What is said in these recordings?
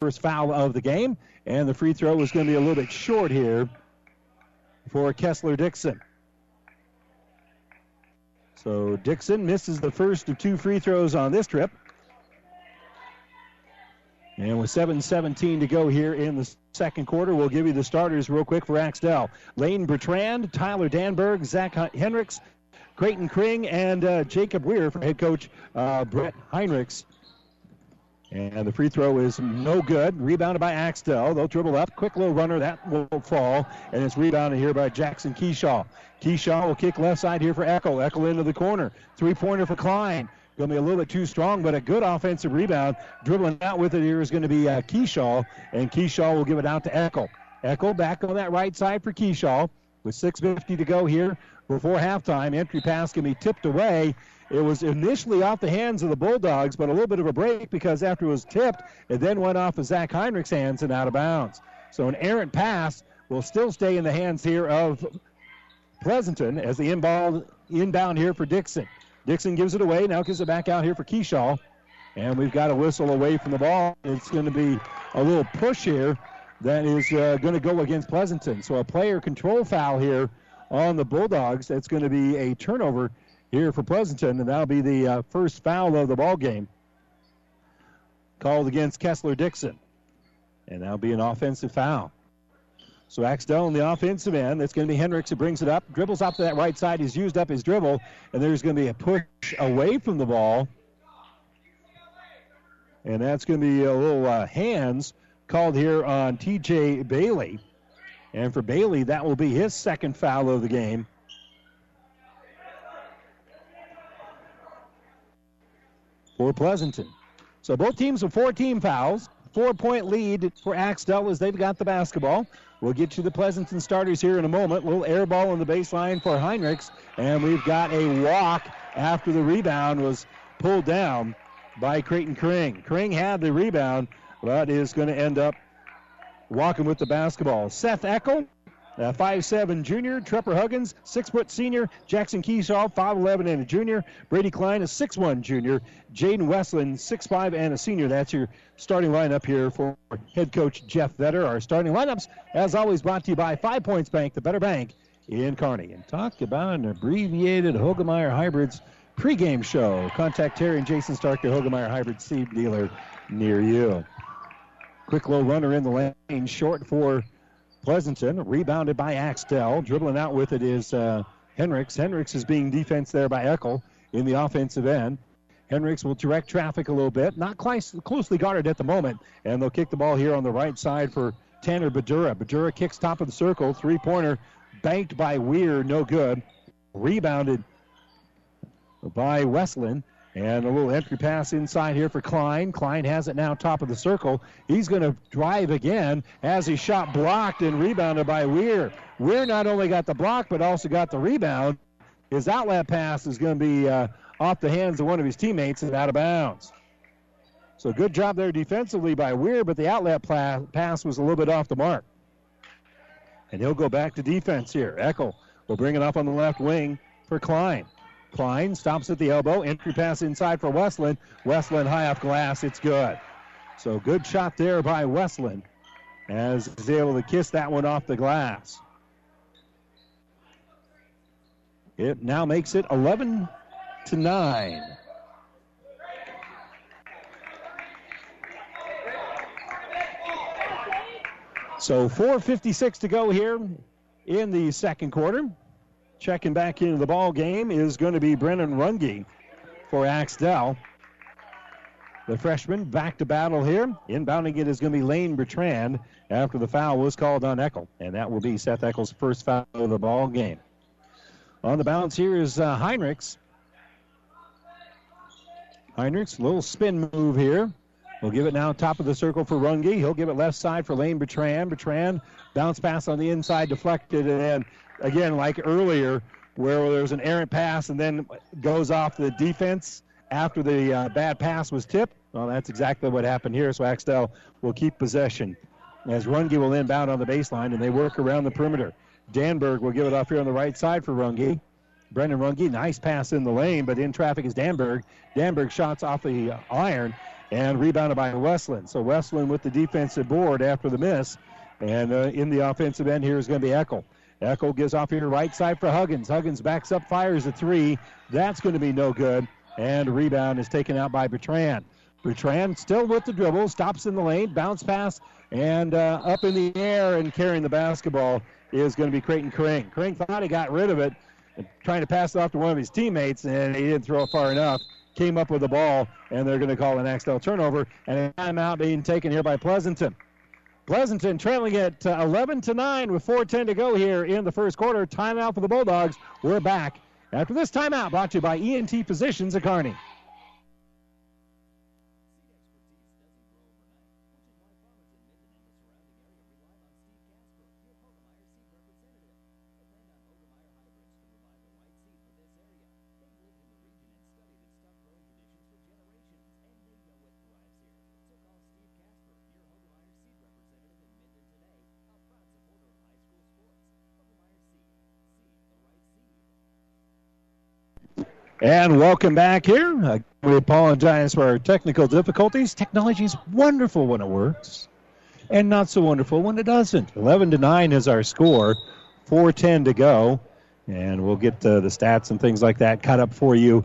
first foul of the game, and the free throw is going to be a little bit short here for Kessler Dixon. So Dixon misses the first of two free throws on this trip. And with 7:17 to go here in the second quarter, we'll give you the starters real quick for Axtell. Lane Bertrand, Tyler Danberg, Zach Heinrichs, Creighton Kring, and Jacob Weir for head coach Brett Heinrichs. And the free throw is no good. Rebounded by Axtell. They'll dribble up. Quick little runner. That will fall. And it's rebounded here by Jackson Keyshaw. Keyshaw will kick left side here for Eckel. Eckel into the corner. Three-pointer for Klein. Going to be a little bit too strong, but a good offensive rebound. Dribbling out with it here is going to be Keyshaw. And Keyshaw will give it out to Eckel. Eckel back on that right side for Keyshaw. With 6:50 to go here before halftime. Entry pass can be tipped away. It was initially off the hands of the Bulldogs, but a little bit of a break because after it was tipped, it then went off of Zach Heinrichs' hands and out of bounds. So an errant pass will still stay in the hands here of Pleasanton as the inbound here for Dixon. Dixon gives it away, now gives it back out here for Keyshaw. And we've got a whistle away from the ball. It's going to be a little push here that is going to go against Pleasanton. So a player control foul here on the Bulldogs. That's going to be a turnover here for Pleasanton, and that'll be the first foul of the ball game called against Kessler Dixon, and that'll be an offensive foul. So Axtell on the offensive end. That's going to be Heinrichs who brings it up, dribbles off to that right side. He's used up his dribble, and there's going to be a push away from the ball, and that's going to be a little hands called here on T.J. Bailey, and for Bailey, that will be his second foul of the game. For Pleasanton. So both teams with 14 fouls. 4-point lead for Axtell as they've got the basketball. We'll get you the Pleasanton starters here in a moment. Little air ball on the baseline for Heinrichs. And we've got a walk after the rebound was pulled down by Creighton Kring. Kring had the rebound, but is going to end up walking with the basketball. Seth Eckel, 5'7" junior. Trepper Huggins, 6' senior. Jackson Keyshaw, 5'11" and a junior. Brady Klein, a 6'1" junior. Jaden Westland, 6'5" and a senior. That's your starting lineup here for head coach Jeff Vetter. Our starting lineups, as always, brought to you by 5 Points Bank, the better bank in Kearney. And talk about an abbreviated Hogemeyer Hybrids pregame show. Contact Terry and Jason Stark, your Hogemeyer Hybrids seed dealer near you. Quick low runner in the lane, short for Pleasanton, rebounded by Axtell. Dribbling out with it is Heinrichs. Heinrichs is being defense there by Eckel in the offensive end. Heinrichs will direct traffic a little bit. Not closely guarded at the moment. And they'll kick the ball here on the right side for Tanner Badura. Badura kicks top of the circle. Three-pointer banked by Weir. No good. Rebounded by Westland. And a little entry pass inside here for Klein. Klein has it now top of the circle. He's going to drive again as his shot blocked and rebounded by Weir. Weir not only got the block but also got the rebound. His outlet pass is going to be off the hands of one of his teammates and out of bounds. So good job there defensively by Weir, but the outlet pass was a little bit off the mark. And he'll go back to defense here. Eckel will bring it up on the left wing for Klein. Klein stops at the elbow. Entry pass inside for Westland. Westland high off glass. It's good. So good shot there by Westland as he's able to kiss that one off the glass. It now makes it 11-9. So 4:56 to go here in the second quarter. Checking back into the ball game is going to be Brennan Runge for Axtell. The freshman back to battle here. Inbounding it is going to be Lane Bertrand after the foul was called on Eckel. And that will be Seth Eckel's first foul of the ball game. On the bounce here is Heinrichs. Heinrichs, little spin move here. We'll give it now top of the circle for Runge. He'll give it left side for Lane Bertrand. Bertrand, bounce pass on the inside, deflected, and then again, like earlier, where there was an errant pass and then goes off the defense after the bad pass was tipped. Well, that's exactly what happened here, so Axtell will keep possession as Runge will inbound on the baseline, and they work around the perimeter. Danberg will give it off here on the right side for Runge. Brendan Runge, nice pass in the lane, but in traffic is Danberg. Danberg shots off the iron and rebounded by Westland. So Westland with the defensive board after the miss. And in the offensive end here is going to be Eckel. Eckel gives off here right side for Huggins. Huggins backs up, fires a three. That's going to be no good. And rebound is taken out by Bertrand. Bertrand still with the dribble, stops in the lane, bounce pass, and up in the air and carrying the basketball is going to be Creighton Kring. Kring thought he got rid of it, and trying to pass it off to one of his teammates, and he didn't throw it far enough. Came up with the ball, and they're going to call an Axtell turnover, and a timeout being taken here by Pleasanton. Pleasanton trailing at 11-9 with 4:10 to go here in the first quarter. Timeout for the Bulldogs. We're back after this timeout, brought to you by E&T Positions at Kearney. And welcome back here. We apologize for our technical difficulties. Technology is wonderful when it works, and not so wonderful when it doesn't. 11-9 is our score, 4:10 to go, and we'll get the stats and things like that caught up for you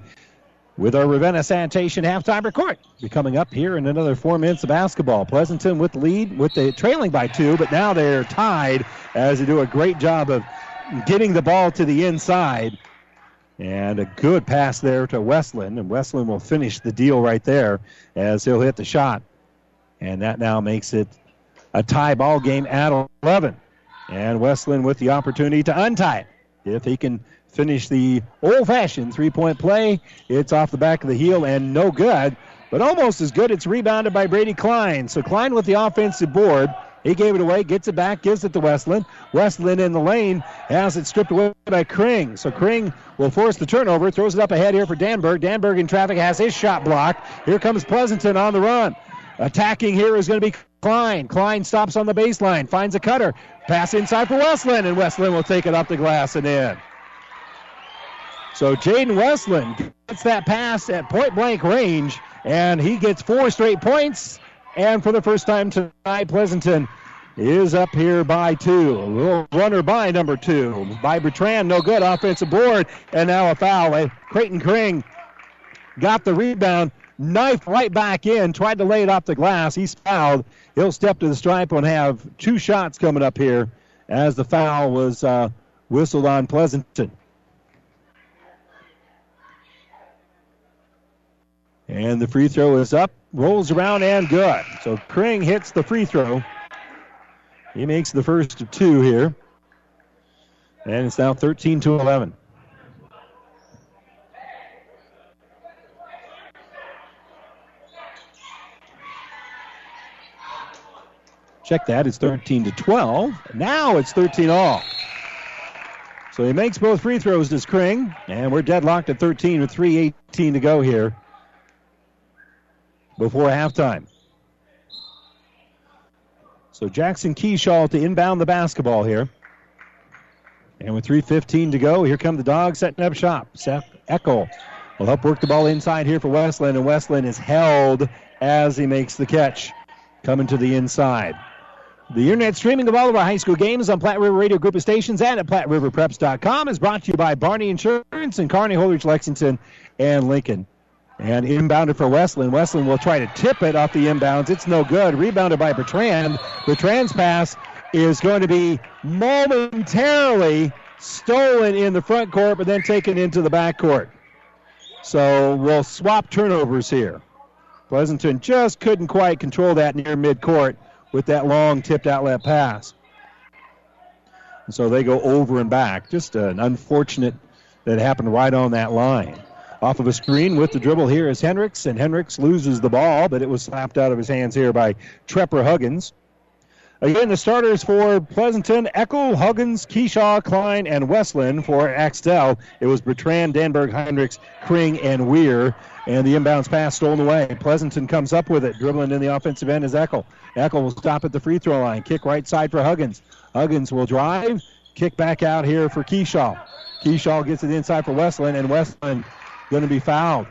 with our Ravenna Sanitation halftime report. We're coming up here in another 4 minutes of basketball. Pleasanton with lead, with the trailing by two, but now they're tied as they do a great job of getting the ball to the inside. And a good pass there to Westland, and Westland will finish the deal right there as he'll hit the shot. And that now makes it a tie ball game at 11. And Westland with the opportunity to untie it. If he can finish the old-fashioned three-point play, it's off the back of the heel and no good, but almost as good. It's rebounded by Brady Klein. So Klein with the offensive board. He gave it away, gets it back, gives it to Westland. Westland in the lane has it stripped away by Kring. So Kring will force the turnover, throws it up ahead here for Danberg. Danberg in traffic has his shot blocked. Here comes Pleasanton on the run. Attacking here is going to be Klein. Klein stops on the baseline, finds a cutter. Pass inside for Westland, and Westland will take it up the glass and in. So Jaden Westland gets that pass at point-blank range, and he gets 4 straight points. And for the first time tonight, Pleasanton is up here by 2. A little runner by number 2. By Bertrand, no good. Offensive board, and now a foul. And Creighton Kring got the rebound, knifed right back in, tried to lay it off the glass. He's fouled. He'll step to the stripe and have 2 shots coming up here as the foul was whistled on Pleasanton. And the free throw is up, rolls around, and good. So Kring hits the free throw. He makes the first of 2 here. And it's now 13-11. Check that, it's 13-12. Now it's 13-all. So he makes both free throws, does Kring. And we're deadlocked at 13 with 3:18 to go here before halftime. So Jackson Keyshaw to inbound the basketball here. And with 3:15 to go, here come the Dogs setting up shop. Seth Eckel will help work the ball inside here for Westland, and Westland is held as he makes the catch, coming to the inside. The internet streaming of all of our high school games on Platte River Radio Group of Stations and at PlatteRiverPreps.com is brought to you by Barney Insurance and Kearney, Holdridge, Lexington, and Lincoln. And inbounded for Westland. Westland will try to tip it off the inbounds. It's no good. Rebounded by Bertrand. Bertrand's pass is going to be momentarily stolen in the front court, but then taken into the back court. So we'll swap turnovers here. Pleasanton just couldn't quite control that near midcourt with that long tipped outlet pass. And so they go over and back. Just an unfortunate that happened right on that line. Off of a screen with the dribble here is Heinrichs, and Heinrichs loses the ball, but it was slapped out of his hands here by Trepper Huggins. Again, the starters for Pleasanton: Eckel, Huggins, Keyshaw, Klein, and Westland. For Axtell, it was Bertrand, Danberg, Heinrichs, Kring, and Weir. And the inbounds pass stolen away. Pleasanton comes up with it. Dribbling in the offensive end is Eckel. Eckel will stop at the free throw line. Kick right side for Huggins. Huggins will drive. Kick back out here for Keyshaw. Keyshaw gets it inside for Westland, and Westland going to be fouled.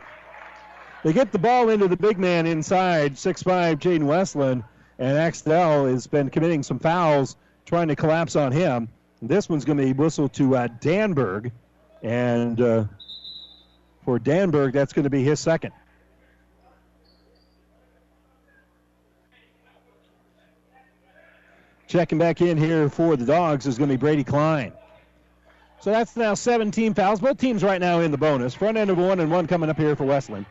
They get the ball into the big man inside, 6'5", Jaden Westland, and Axtell has been committing some fouls, trying to collapse on him. This one's going to be whistled to Danberg, and for Danberg, that's going to be his second. Checking back in here for the Dogs is going to be Brady Klein. So that's now 17 fouls. Both teams right now in the bonus. Front end of one and one coming up here for Westland.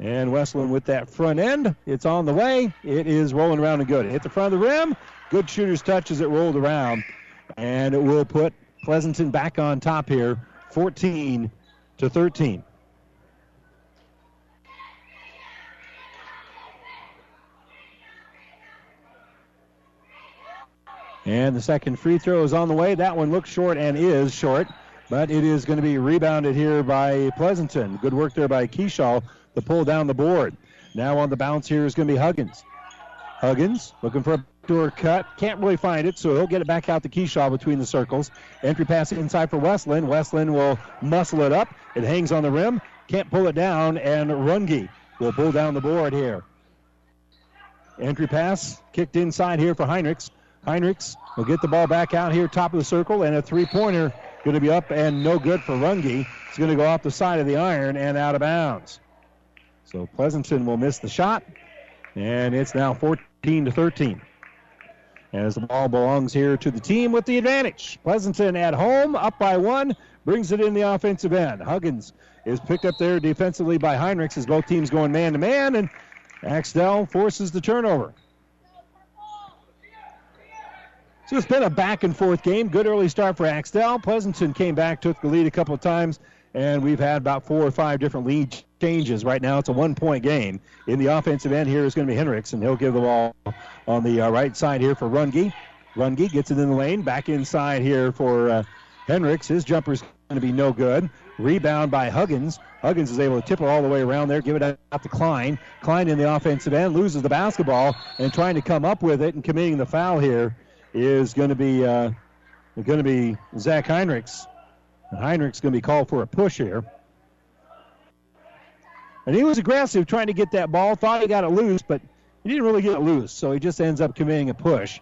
And Westland with that front end. It's on the way. It is rolling around and good. It hit the front of the rim. Good shooter's touch as it rolled around. And it will put Pleasanton back on top here, 14-13. And the second free throw is on the way. That one looks short and is short, but it is going to be rebounded here by Pleasanton. Good work there by Keyshaw to pull down the board. Now on the bounce here is going to be Huggins. Huggins looking for a backdoor cut. Can't really find it, so he'll get it back out to Keyshaw between the circles. Entry pass inside for Westland. Westland will muscle it up. It hangs on the rim. Can't pull it down, and Runge will pull down the board here. Entry pass kicked inside here for Heinrichs. Heinrichs will get the ball back out here, top of the circle, and a three-pointer going to be up and no good for Runge. It's going to go off the side of the iron and out of bounds. So Pleasanton will miss the shot, and it's now 14-13. As the ball belongs here to the team with the advantage. Pleasanton at home, up by one, brings it in the offensive end. Huggins is picked up there defensively by Heinrichs as both teams going man-to-man, and Axtell forces the turnover. So it's been a back-and-forth game. Good early start for Axtell. Pleasanton came back, took the lead a couple of times, and we've had about four or five different lead changes. Right now it's a one-point game. In the offensive end here is going to be Heinrichs, and he'll give the ball on the right side here for Runge. Runge gets it in the lane. Back inside here for Heinrichs. His jumper's going to be no good. Rebound by Huggins. Huggins is able to tip it all the way around there, give it out to Klein. Klein in the offensive end loses the basketball and trying to come up with it and committing the foul here is going to be Zach Heinrichs. And Heinrichs going to be called for a push here. And he was aggressive trying to get that ball. Thought he got it loose, but he didn't really get it loose, so he just ends up committing a push.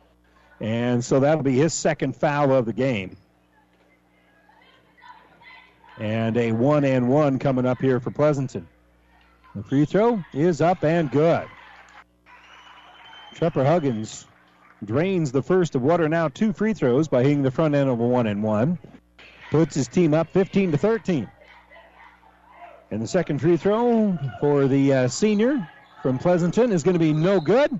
And so that'll be his second foul of the game. And a 1-and-1 coming up here for Pleasanton. The free throw is up and good. Trepper Huggins drains the first of what are now two free throws by hitting the front end of a 1-and-1. Puts his team up 15-13. And the second free throw for the senior from Pleasanton is going to be no good.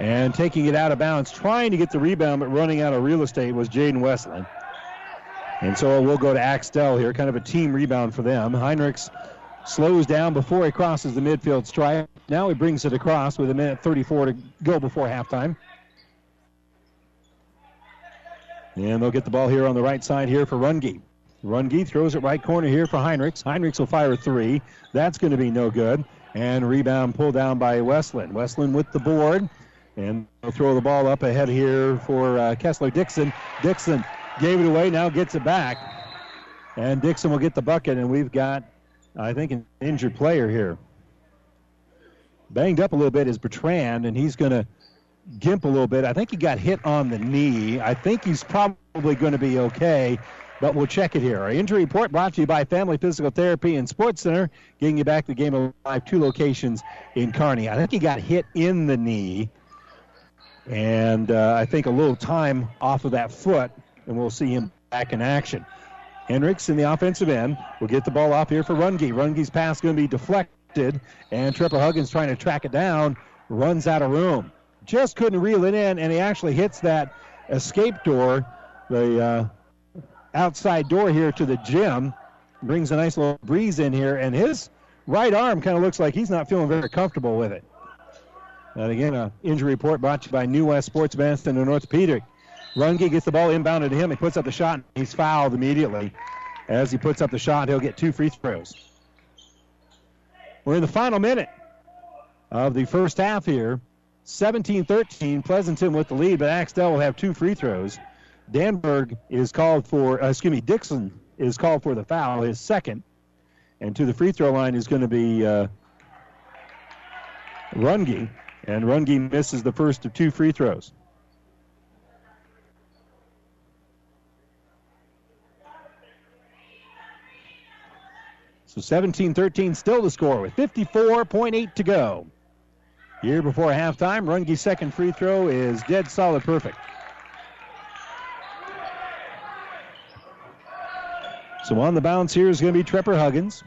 And taking it out of bounds, trying to get the rebound, but running out of real estate was Jaden Westland. And so we'll go to Axtell here, kind of a team rebound for them. Heinrichs slows down before he crosses the midfield stripe. Now he brings it across with a minute 34 to go before halftime. And they'll get the ball here on the right side here for Runge. Runge throws it right corner here for Heinrichs. Heinrichs will fire a three. That's going to be no good. And rebound pulled down by Westland. Westland with the board. And they'll throw the ball up ahead here for Kessler Dixon. Dixon gave it away, now gets it back. And Dixon will get the bucket, and we've got, I think, an injured player here. Banged up a little bit is Bertrand, and he's going to gimp a little bit. I think he got hit on the knee. I think he's probably going to be okay, but we'll check it here. Our injury report brought to you by Family Physical Therapy and Sports Center, getting you back to the game of life, two locations in Kearney. I think he got hit in the knee, and I think a little time off of that foot, and we'll see him back in action. Heinrichs in the offensive end will get the ball off here for Runge. Runge's pass going to be deflected, and Trepper Huggins trying to track it down, runs out of room. Just couldn't reel it in, and he actually hits that escape door, the outside door here to the gym. Brings a nice little breeze in here, and his right arm kind of looks like he's not feeling very comfortable with it. And again, an injury report brought to you by New West Sports Medicine and Orthopedic. Runge gets the ball inbounded to him. He puts up the shot, and he's fouled immediately. As he puts up the shot, he'll get two free throws. We're in the final minute of the first half here. 17-13, Pleasanton with the lead, but Axtell will have two free throws. Dixon is called for the foul, his second. And to the free throw line is going to be Runge. And Runge misses the first of two free throws. So 17-13 still to score with 54.8 to go. Here before halftime, Runge's second free throw is dead solid perfect. So on the bounce here is going to be Trepper Huggins.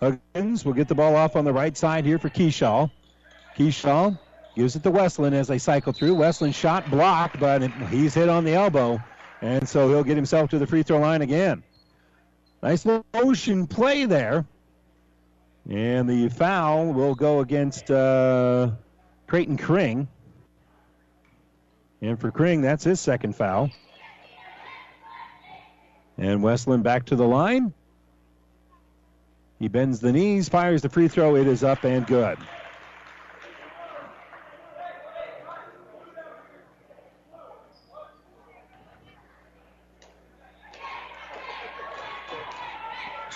Huggins will get the ball off on the right side here for Keyshaw. Keyshaw gives it to Westland as they cycle through. Westland's shot blocked, but he's hit on the elbow. And so he'll get himself to the free throw line again. Nice little motion play there. And the foul will go against Creighton Kring. And for Kring, that's his second foul. And Westland back to the line. He bends the knees, fires the free throw. It is up and good.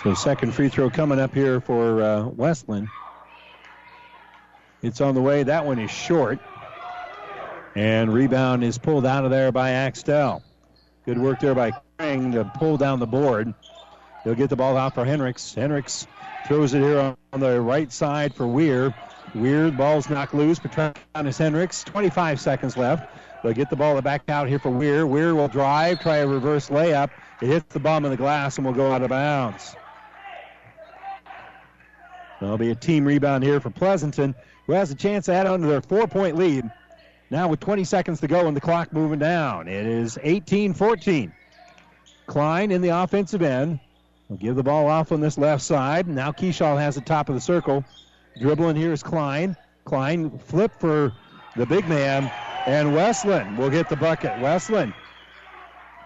So second free throw coming up here for Westland. It's on the way. That one is short. And rebound is pulled out of there by Axtell. Good work there by Kring to pull down the board. They'll get the ball out for Heinrichs. Heinrichs throws it here on the right side for Weir. Weir, ball's knocked loose. Patron is Heinrichs. 25 seconds left. They'll get the ball back out here for Weir. Weir will drive, try a reverse layup. It hits the bottom of the glass and will go out of bounds. There'll be a team rebound here for Pleasanton, who has a chance to add on to their four-point lead. Now with 20 seconds to go and the clock moving down. It is 18-14. Klein in the offensive end. Will give the ball off on this left side. Now Keyshaw has the top of the circle. Dribbling here is Klein. Klein flip for the big man. And Westland will get the bucket. Westland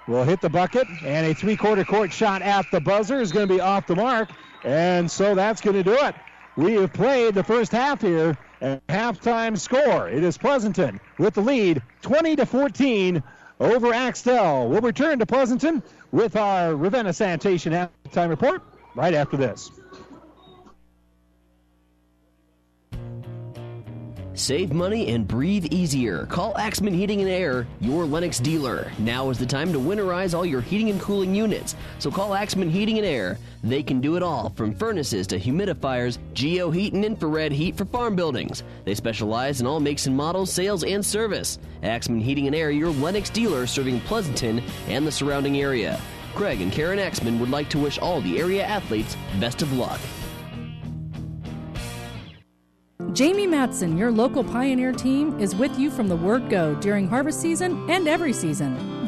will hit the bucket. And a three-quarter court shot at the buzzer is going to be off the mark. And so that's going to do it. We have played the first half here, and halftime score. It is Pleasanton with the lead, 20-14 over Axtell. We'll return to Pleasanton with our Ravenna Sanitation halftime report right after this. Save money and breathe easier. Call Axman Heating and Air, your Lennox dealer. Now is the time to winterize all your heating and cooling units. So call Axman Heating and Air. They can do it all, from furnaces to humidifiers, geoheat and infrared heat for farm buildings. They specialize in all makes and models, sales, and service. Axman Heating and Air, your Lennox dealer, serving Pleasanton and the surrounding area. Greg and Karen Axman would like to wish all the area athletes best of luck. Jamie Mattson, your local Pioneer team, is with you from the word go during harvest season and every season.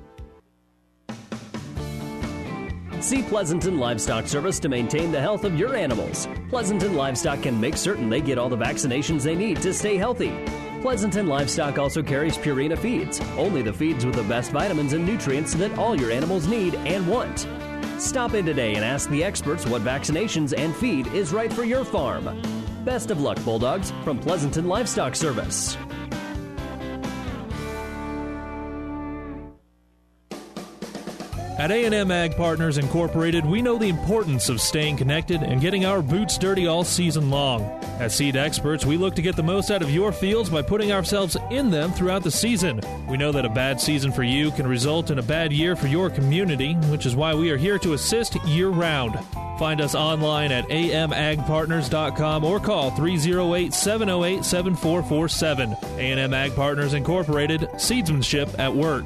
See Pleasanton Livestock Service to maintain the health of your animals. Pleasanton Livestock can make certain they get all the vaccinations they need to stay healthy. Pleasanton Livestock also carries Purina feeds, only the feeds with the best vitamins and nutrients that all your animals need and want. Stop in today and ask the experts what vaccinations and feed is right for your farm. Best of luck, Bulldogs, from Pleasanton Livestock Service. At A&M Ag Partners Incorporated, we know the importance of staying connected and getting our boots dirty all season long. As seed experts, we look to get the most out of your fields by putting ourselves in them throughout the season. We know that a bad season for you can result in a bad year for your community, which is why we are here to assist year-round. Find us online at amagpartners.com or call 308-708-7447. A&M Ag Partners Incorporated, seedsmanship at work.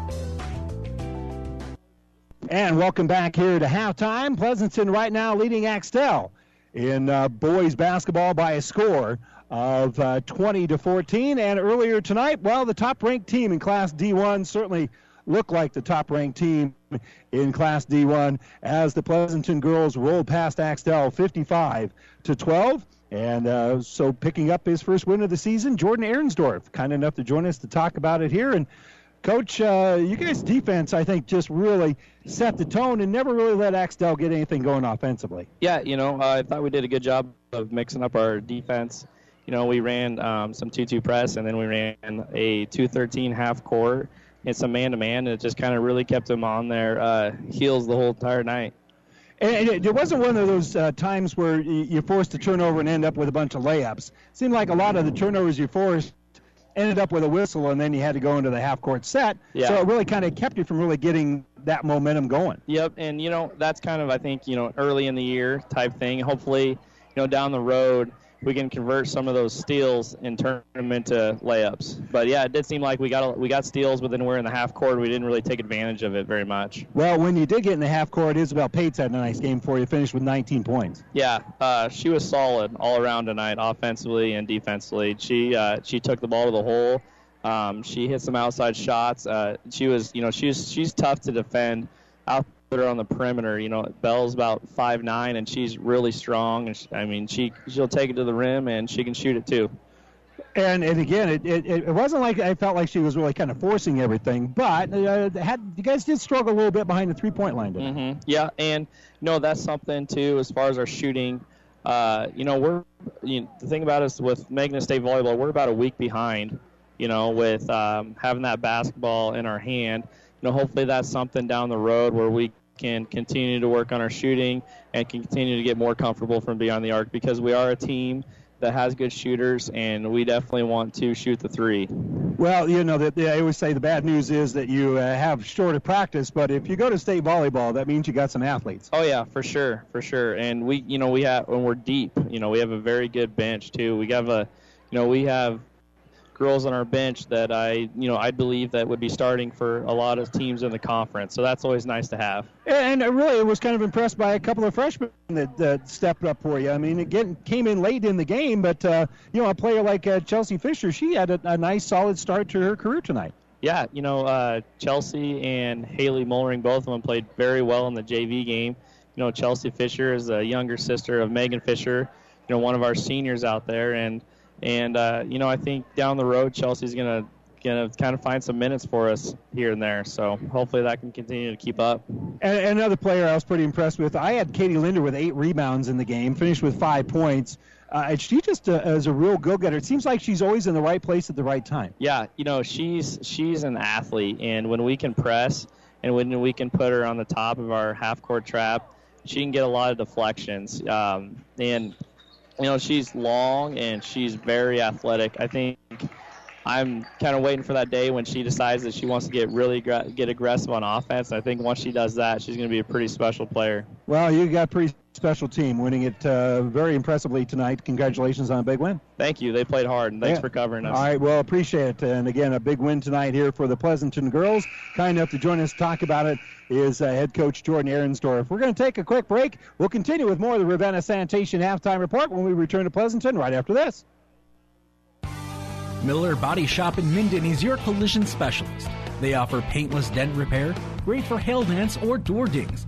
And welcome back here to halftime. Pleasanton right now leading Axtell in boys basketball by a score of 20-14. And earlier tonight, well, the top-ranked team in Class D1 certainly looked like the top-ranked team in Class D1 as the Pleasanton girls rolled past Axtell 55-12. And so picking up his first win of the season, Jordan Ehrenstorff, kind enough to join us to talk about it here. And Coach, you guys' defense, I think, just really set the tone and never really let Axtell get anything going offensively. Yeah, you know, I thought we did a good job of mixing up our defense. You know, we ran some 2-2 press, and then we ran a 2-13 half court and some man-to-man, and it just kind of really kept them on their heels the whole entire night. And it wasn't one of those times where you forced a turnover and end up with a bunch of layups. It seemed like a lot of the turnovers you forced ended up with a whistle, and then you had to go into the half-court set. Yeah. So it really kind of kept you from really getting that momentum going. Yep, and, you know, that's kind of, I think, you know, early in the year type thing. Hopefully, you know, down the road we can convert some of those steals and turn them into layups. But, yeah, it did seem like we got steals, but then we're in the half-court. We didn't really take advantage of it very much. Well, when you did get in the half-court, Isabel Pates had a nice game for you, finished with 19 points. Yeah, she was solid all around tonight, offensively and defensively. She took the ball to the hole. She hit some outside shots. She's tough to defend out there on the perimeter. You know, Belle's about 5'9", and she's really strong. And she'll take it to the rim, and she can shoot it too. And again, it wasn't like I felt like she was really kind of forcing everything, but you guys did struggle a little bit behind the three-point line today. Mm-hmm. Yeah, and no, that's something too as far as our shooting. The thing about us with Magna State Volleyball, we're about a week behind. You know, with having that basketball in our hand, you know, hopefully that's something down the road where we can continue to work on our shooting and can continue to get more comfortable from beyond the arc, because we are a team that has good shooters, and we definitely want to shoot the three. Well, you know, I always say the bad news is that you have shorter practice, but if you go to state volleyball, that means you got some athletes. Oh, yeah, for sure. And we, you know, when we're deep, you know, we have a very good bench, too. We have girls on our bench that I believe that would be starting for a lot of teams in the conference. So that's always nice to have. And I really was kind of impressed by a couple of freshmen that stepped up for you. I mean, again, came in late in the game, but, you know, a player like Chelsea Fisher, she had a nice solid start to her career tonight. Yeah, you know, Chelsea and Haley Mullering, both of them played very well in the JV game. You know, Chelsea Fisher is a younger sister of Megan Fisher, you know, one of our seniors out there. And you know, I think down the road Chelsea's gonna kind of find some minutes for us here and there. So hopefully that can continue to keep up. And another player I was pretty impressed with, I had Katie Linder with 8 rebounds in the game, finished with 5 points. And she just is a real go-getter. It seems like she's always in the right place at the right time. Yeah, you know, she's an athlete, and when we can press and when we can put her on the top of our half-court trap, she can get a lot of deflections. You know, she's long, and she's very athletic. I think I'm kind of waiting for that day when she decides that she wants to get aggressive on offense. I think once she does that, she's going to be a pretty special player. Well, you got a pretty special team winning it very impressively tonight. Congratulations on a big win. Thank you. They played hard, and thanks for covering us. All right, well, appreciate it. And, again, a big win tonight here for the Pleasanton girls. Kind enough to join us to talk about it is head coach Jordan Ehrenstorff. We're going to take a quick break. We'll continue with more of the Rivanna Sanitation Halftime Report when we return to Pleasanton right after this. Miller Body Shop in Minden is your collision specialist. They offer paintless dent repair, great for hail dents or door dings,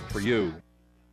for you.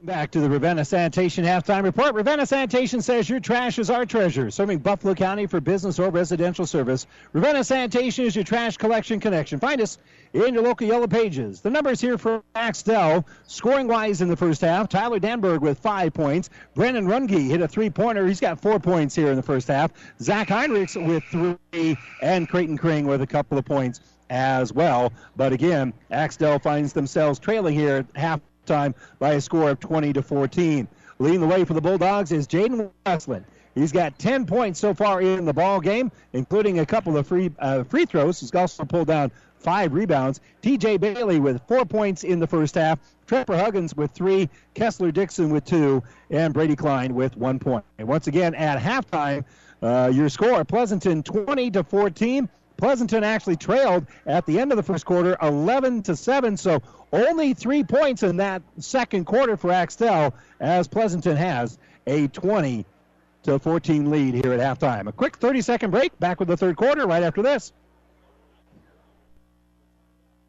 Back to the Ravenna Sanitation Halftime Report. Ravenna Sanitation says your trash is our treasure. Serving Buffalo County for business or residential service, Ravenna Sanitation is your trash collection connection. Find us in your local Yellow Pages. The numbers here for Axtell. Scoring-wise in the first half, Tyler Danberg with 5 points. Brennan Runge hit a three-pointer. He's got 4 points here in the first half. Zach Heinrichs with 3, and Creighton Kring with a couple of points as well. But again, Axtell finds themselves trailing here at half time by a score of 20-14. Leading the way for the Bulldogs is Jaden Westland. He's got 10 points so far in the ball game, including a couple of free throws. He's also pulled down 5 rebounds. T.J. Bailey with 4 points in the first half. Trepper Huggins with 3, Kessler Dixon with 2, and Brady Klein with 1 point. And once again at halftime, your score, Pleasanton 20-14. Pleasanton actually trailed at the end of the first quarter 11-7, so only 3 points in that second quarter for Axtell, as Pleasanton has a 20-14 lead here at halftime. A quick 30-second break, back with the third quarter right after this.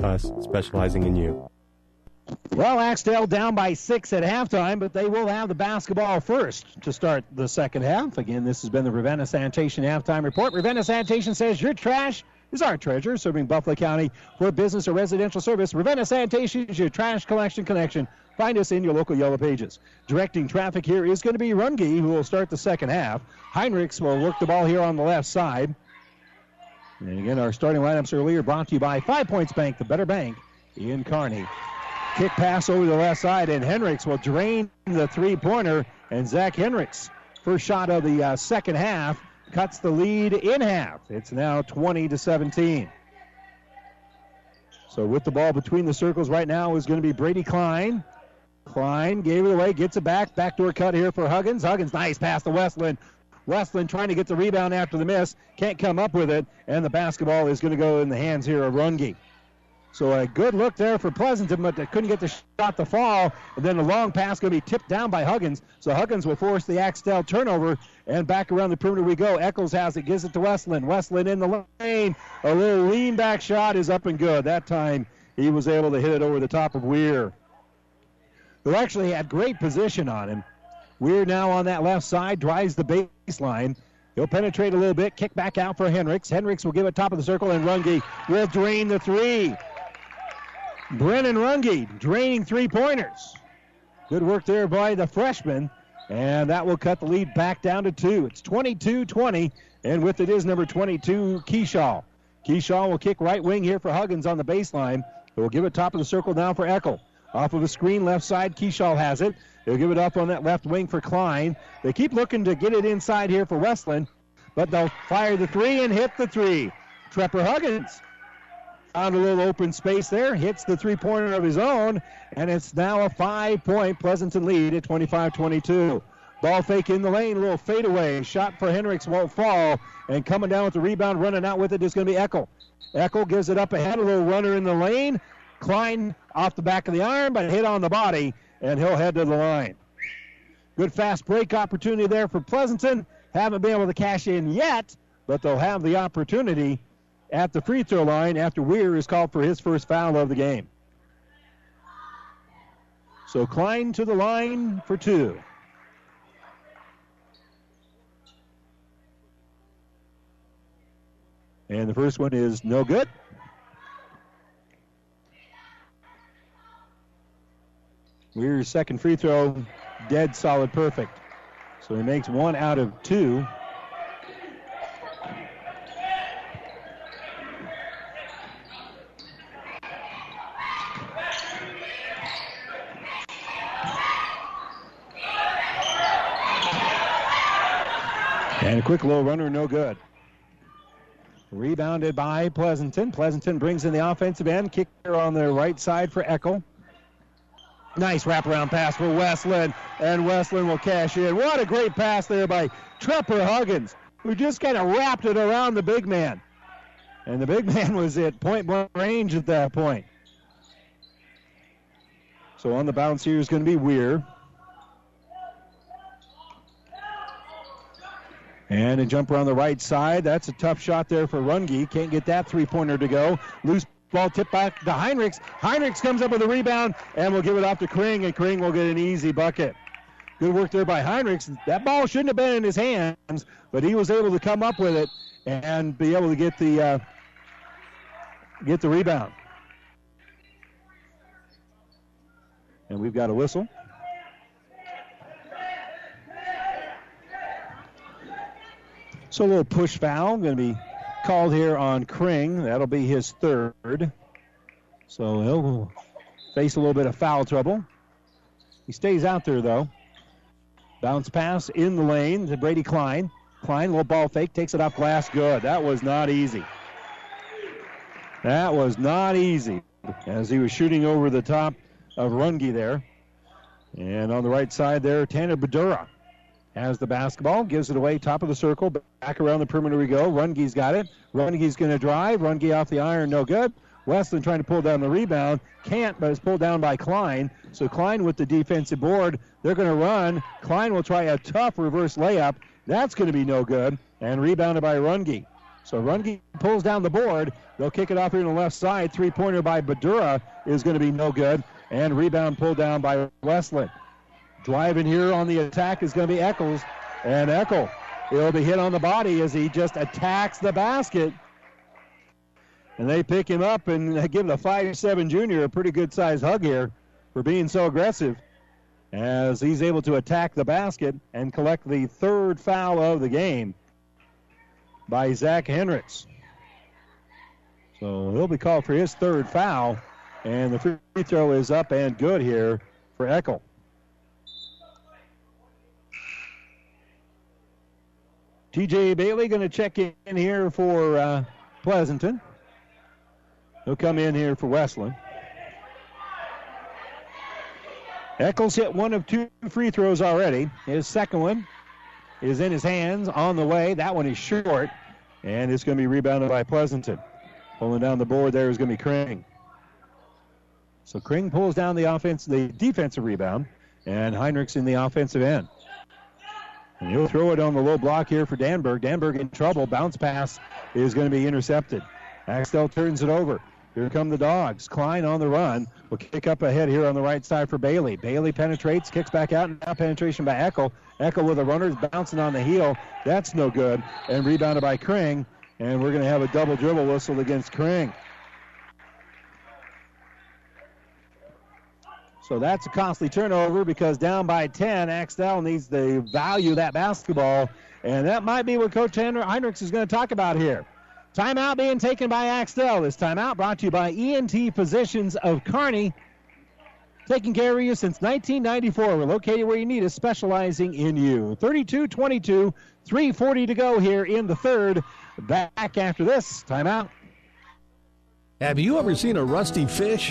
us, specializing in you. Well, Axtell down by 6 at halftime, but they will have the basketball first to start the second half. Again, this has been the Ravenna Sanitation Halftime Report. Ravenna Sanitation says your trash is our treasure. Serving Buffalo County for business or residential service, Ravenna Sanitation is your trash collection connection. Find us in your local Yellow Pages. Directing traffic here is going to be Runge, who will start the second half. Heinrichs will work the ball here on the left side. And again, our starting lineups earlier brought to you by 5 Points Bank, the better bank in Kearney. Kick pass over the left side, and Heinrichs will drain the three-pointer. And Zach Heinrichs, first shot of the second half, cuts the lead in half. It's now 20-17. So with the ball between the circles right now is going to be Brady Klein. Klein gave it away, gets it back. Backdoor cut here for Huggins. Huggins, nice pass to Westland. Westland trying to get the rebound after the miss. Can't come up with it, and the basketball is going to go in the hands here of Runge. So a good look there for Pleasanton, but they couldn't get the shot to fall. And then a long pass going to be tipped down by Huggins. So Huggins will force the Axtell turnover, and back around the perimeter we go. Eccles has it, gives it to Westland. Westland in the lane. A little lean-back shot is up and good. That time he was able to hit it over the top of Weir, who actually had great position on him. Weir now on that left side, drives the baseline. He'll penetrate a little bit, kick back out for Heinrichs. Heinrichs will give it top of the circle, and Runge will drain the three. Brennan Runge draining three-pointers. Good work there by the freshman, and that will cut the lead back down to 2. It's 22-20, and with it is number 22, Keyshaw. Keyshaw will kick right wing here for Huggins on the baseline. He'll give it top of the circle now for Eckel. Off of a screen left side, Keyshaw has it. They'll give it up on that left wing for Klein. They keep looking to get it inside here for Westland, but they'll fire the three and hit the three. Trepper Huggins Found a little open space there, hits the three-pointer of his own, and it's now a 5-point Pleasanton lead at 25-22. Ball fake in the lane, a little fadeaway. Shot for Heinrichs won't fall, and coming down with the rebound, running out with it is going to be Eckel. Eckel gives it up ahead, a little runner in the lane. Klein off the back of the iron, but hit on the body, and he'll head to the line. Good fast break opportunity there for Pleasanton. Haven't been able to cash in yet, but they'll have the opportunity at the free throw line after Weir is called for his first foul of the game. So Klein to the line for two. And the first one is no good. Weir's second free throw, dead solid perfect. So he makes one out of two. And a quick low runner, no good. Rebounded by Pleasanton. Pleasanton brings in the offensive end. Kick here on the right side for Eckel. Nice wraparound pass for Westland, and Westland will cash in. What a great pass there by Trepper Huggins, who just kind of wrapped it around the big man. And the big man was at point-blank range at that point. So on the bounce here is going to be Weir. And a jumper on the right side. That's a tough shot there for Runge. Can't get that three-pointer to go. Loose ball tipped back to Heinrichs. Heinrichs comes up with a rebound and will give it off to Kring, and Kring will get an easy bucket. Good work there by Heinrichs. That ball shouldn't have been in his hands, but he was able to come up with it and be able to get the rebound. And we've got a whistle. So a little push foul going to be called here on Kring. That'll be his third. So he'll face a little bit of foul trouble. He stays out there, though. Bounce pass in the lane to Brady Klein. Klein, little ball fake, takes it off glass. Good. That was not easy. That was not easy as he was shooting over the top of Runge there. And on the right side there, Tanner Badura has the basketball, gives it away, top of the circle, back around the perimeter we go. Runge's got it. Runge's going to drive. Runge off the iron, no good. Westland trying to pull down the rebound. Can't, but it's pulled down by Klein. So Klein with the defensive board. They're going to run. Klein will try a tough reverse layup. That's going to be no good. And rebounded by Runge. So Runge pulls down the board. They'll kick it off here on the left side. Three-pointer by Badura is going to be no good. And rebound pulled down by Westland. Driving here on the attack is going to be Eccles, and Eckel, it'll be hit on the body as he just attacks the basket. And they pick him up and give the 5'7" junior a pretty good-sized hug here for being so aggressive as he's able to attack the basket and collect the third foul of the game by Zach Heinrichs. So he'll be called for his third foul, and the free throw is up and good here for Eckel. T.J. Bailey going to check in here for Pleasanton. He'll come in here for Westland. Eccles hit one of two free throws already. His second one is in his hands on the way. That one is short, and it's going to be rebounded by Pleasanton. Pulling down the board there is going to be Kring. So Kring pulls down the defensive rebound, and Heinrichs in the offensive end. And he'll throw it on the low block here for Danberg. Danberg in trouble. Bounce pass is going to be intercepted. Axtell turns it over. Here come the Dogs. Klein on the run. Will kick up ahead here on the right side for Bailey. Bailey penetrates, kicks back out, and now penetration by Eckel. Eckel with a runner, bouncing on the heel. That's no good. And rebounded by Kring. And we're going to have a double dribble whistle against Kring. So that's a costly turnover because down by 10, Axtell needs to value that basketball, and that might be what Coach Heinrichs is going to talk about here. Timeout being taken by Axtell. This timeout brought to you by E&T Physicians of Kearney, taking care of you since 1994. We're located where you need us, specializing in you. 32-22, 3:40 to go here in the third. Back after this timeout. Have you ever seen a rusty fish?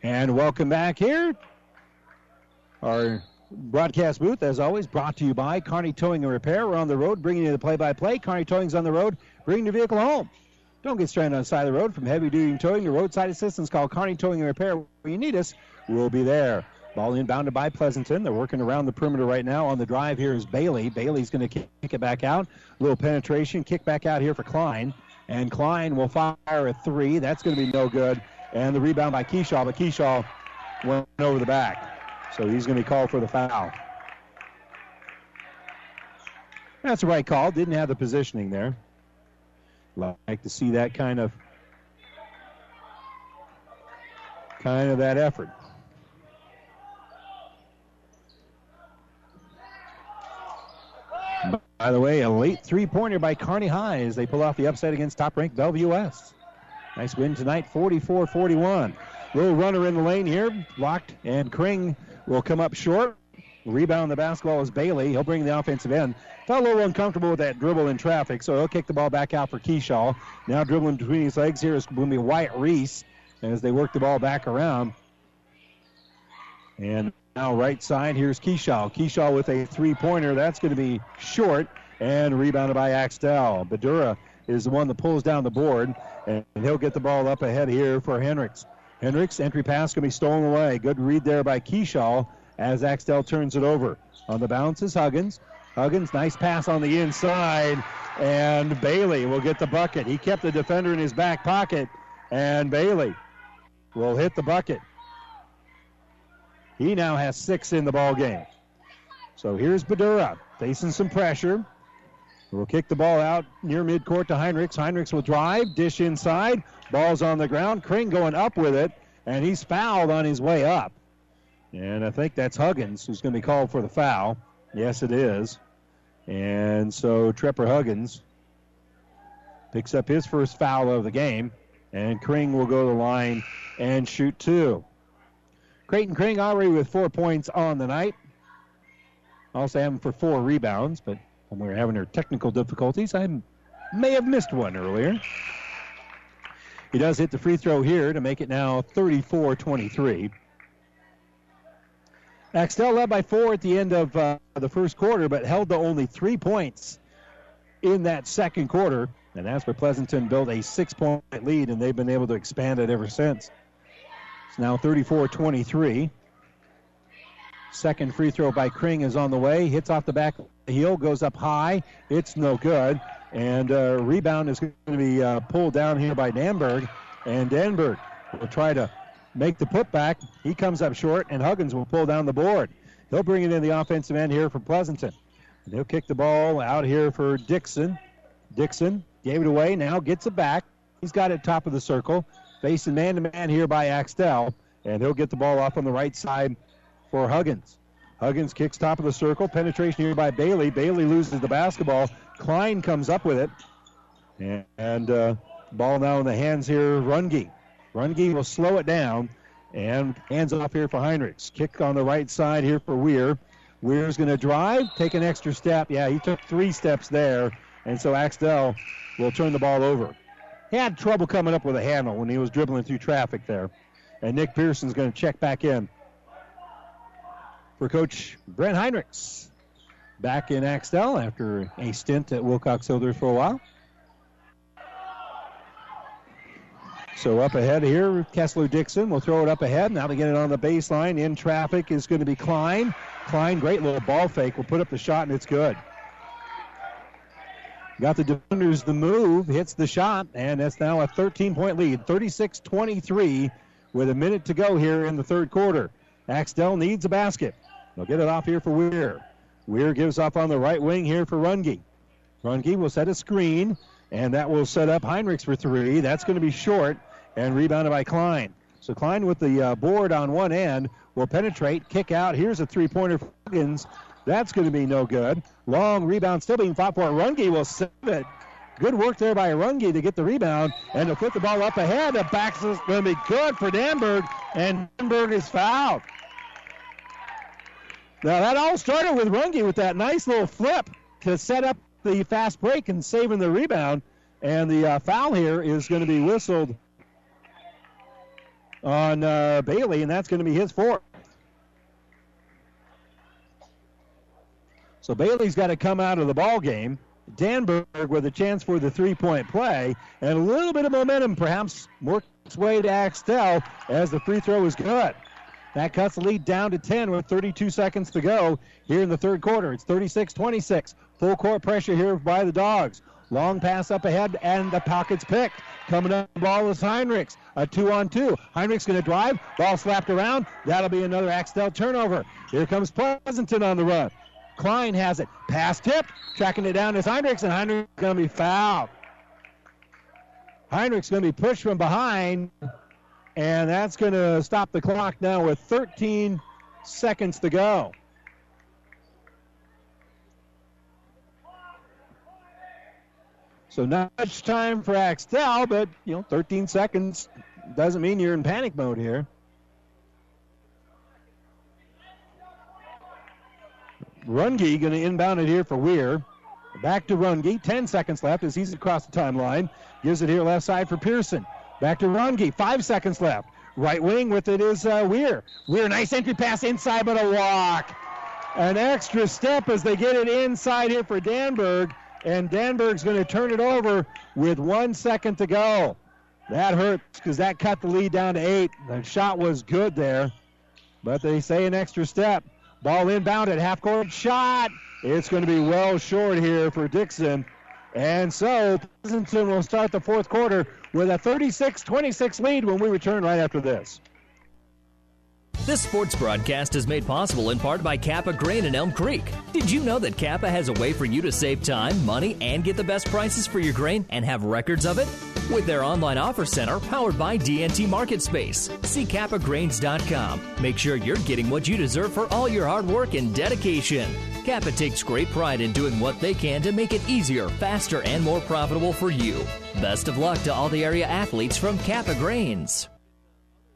And welcome back here. Our broadcast booth, as always, brought to you by Kearney Towing and Repair. We're on the road, bringing you the play-by-play. Kearney Towing's on the road, bringing your vehicle home. Don't get stranded on the side of the road. From heavy-duty towing to roadside assistance, call Kearney Towing and Repair. When you need us, we'll be there. Ball inbounded by Pleasanton. They're working around the perimeter right now. On the drive here is Bailey. Bailey's going to kick it back out. A little penetration, kick back out here for Klein. And Klein will fire a three. That's going to be no good. And the rebound by Keyshaw, but Keyshaw went over the back. So he's going to be called for the foul. That's the right call. Didn't have the positioning there. Like to see that kind of that effort. By the way, a late three-pointer by Kearney High as they pull off the upset against top-ranked Bellevue West. Nice win tonight, 44-41. Little runner in the lane here, blocked, and Kring will come up short. Rebound the basketball is Bailey. He'll bring the offensive end. Felt a little uncomfortable with that dribble in traffic, so he'll kick the ball back out for Keyshaw. Now dribbling between his legs here is going to be Wyatt Reese as they work the ball back around. And now right side, here's Keyshaw. Keyshaw with a three-pointer. That's going to be short and rebounded by Axtell. Badura is the one that pulls down the board, and he'll get the ball up ahead here for Heinrichs. Heinrichs, entry pass going to be stolen away. Good read there by Keyshaw as Axtell turns it over. On the bounce is Huggins. Huggins, nice pass on the inside, and Bailey will get the bucket. He kept the defender in his back pocket, and Bailey will hit the bucket. He now has six in the ball game. So here's Badura facing some pressure. Will kick the ball out near midcourt to Heinrichs. Heinrichs will drive, dish inside. Ball's on the ground. Kring going up with it, and he's fouled on his way up. And I think that's Huggins who's going to be called for the foul. Yes, it is. And so Trepper Huggins picks up his first foul of the game, and Kring will go to the line and shoot two. Creighton Kring already with 4 points on the night. Also having for four rebounds, but when we were having our technical difficulties, I may have missed one earlier. He does hit the free throw here to make it now 34-23. Axtell led by four at the end of the first quarter, but held to only 3 points in that second quarter. And that's where Pleasanton built a 6-point lead, and they've been able to expand it ever since. It's now 34-23. Second free throw by Kring is on the way. Hits off the back heel, goes up high. It's no good. And rebound is going to be pulled down here by Danberg. And Danberg will try to make the putback. He comes up short, and Huggins will pull down the board. He'll bring it in the offensive end here for Pleasanton. And he'll kick the ball out here for Dixon. Dixon gave it away, now gets it back. He's got it top of the circle. Facing man-to-man here by Axtell. And he'll get the ball off on the right side for Huggins. Huggins kicks top of the circle. Penetration here by Bailey. Bailey loses the basketball. Klein comes up with it. And ball now in the hands here, Runge. Runge will slow it down and hands off here for Heinrichs. Kick on the right side here for Weir. Weir's going to drive, take an extra step. Yeah, he took 3 steps there, and so Axtell will turn the ball over. He had trouble coming up with a handle when he was dribbling through traffic there. And Nick Pearson's going to check back in for Coach Brent Heinrichs, back in Axtell after a stint at Wilcox Hilder for a while. So up ahead here, Kessler Dixon will throw it up ahead. Now to get it on the baseline, in traffic is going to be Klein. Klein, great little ball fake, will put up the shot, and it's good. Got the defenders the move, hits the shot, and that's now a 13-point lead, 36-23 with a minute to go here in the third quarter. Axtell needs a basket. They'll get it off here for Weir. Weir gives off on the right wing here for Runge. Runge will set a screen, and that will set up Heinrichs for three. That's going to be short and rebounded by Klein. So Klein with the board on one end will penetrate, kick out. Here's a three-pointer for Huggins. That's going to be no good. Long rebound still being fought for. Runge will save it. Good work there by Runge to get the rebound and to put the ball up ahead. The back is going to be good for Danberg, and Danberg is fouled. Now that all started with Runge with that nice little flip to set up the fast break and saving the rebound, and the foul here is going to be whistled on Bailey, and that's going to be his fourth. So Bailey's got to come out of the ball game. Danberg with a chance for the three-point play, and a little bit of momentum perhaps works its way to Axtell as the free throw is good. That cuts the lead down to 10 with 32 seconds to go here in the third quarter. It's 36-26. Full court pressure here by the Dogs. Long pass up ahead, and the pocket's picked. Coming up, the ball is Heinrichs. A two-on-two. Heinrichs going to drive. Ball slapped around. That'll be another Axtell turnover. Here comes Pleasanton on the run. Klein has it. Pass tipped. Tracking it down is Heinrichs, and Heinrichs going to be fouled. Heinrichs going to be pushed from behind, and that's going to stop the clock now with 13 seconds to go. So not much time for Axtell, but, 13 seconds doesn't mean you're in panic mode here. Runge going to inbound it here for Weir. Back to Runge. 10 seconds left as he's across the timeline. Gives it here left side for Pearson. Back to Runge. 5 seconds left. Right wing with it is Weir. Weir, nice entry pass inside, but a walk. An extra step as they get it inside here for Danberg. And Danberg's going to turn it over with 1 second to go. That hurts because that cut the lead down to 8. The shot was good there, but they say an extra step. Ball inbound at half-court shot. It's going to be well short here for Dixon. And so Pleasanton will start the fourth quarter with a 36-26 lead when we return right after this. This sports broadcast is made possible in part by Kappa Grain in Elm Creek. Did you know that Kappa has a way for you to save time, money, and get the best prices for your grain and have records of it? With their online offer center powered by DNT Market Space. See kappagrains.com. Make sure you're getting what you deserve for all your hard work and dedication. Kappa takes great pride in doing what they can to make it easier, faster, and more profitable for you. Best of luck to all the area athletes from Kappa Grains.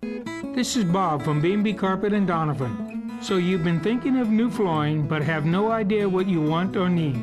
This is Bob from B&B Carpet and Donovan. So you've been thinking of new flooring but have no idea what you want or need.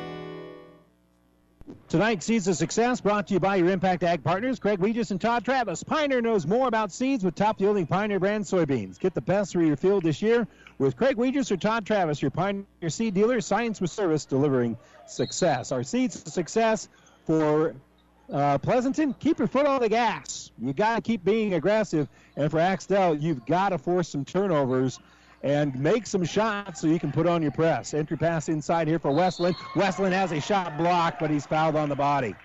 Tonight, Seeds of Success brought to you by your Impact Ag partners, Craig Regis and Todd Travis. Pioneer knows more about seeds with top-yielding Pioneer brand soybeans. Get the best through your field this year with Craig Regis or Todd Travis, your Pioneer seed dealer, science with service, delivering success. Our Seeds of Success for Pleasanton, keep your foot on the gas. You got to keep being aggressive. And for Axtell, you've got to force some turnovers and make some shots so you can put on your press. Entry pass inside here for Westland. Westland has a shot blocked, but he's fouled on the body.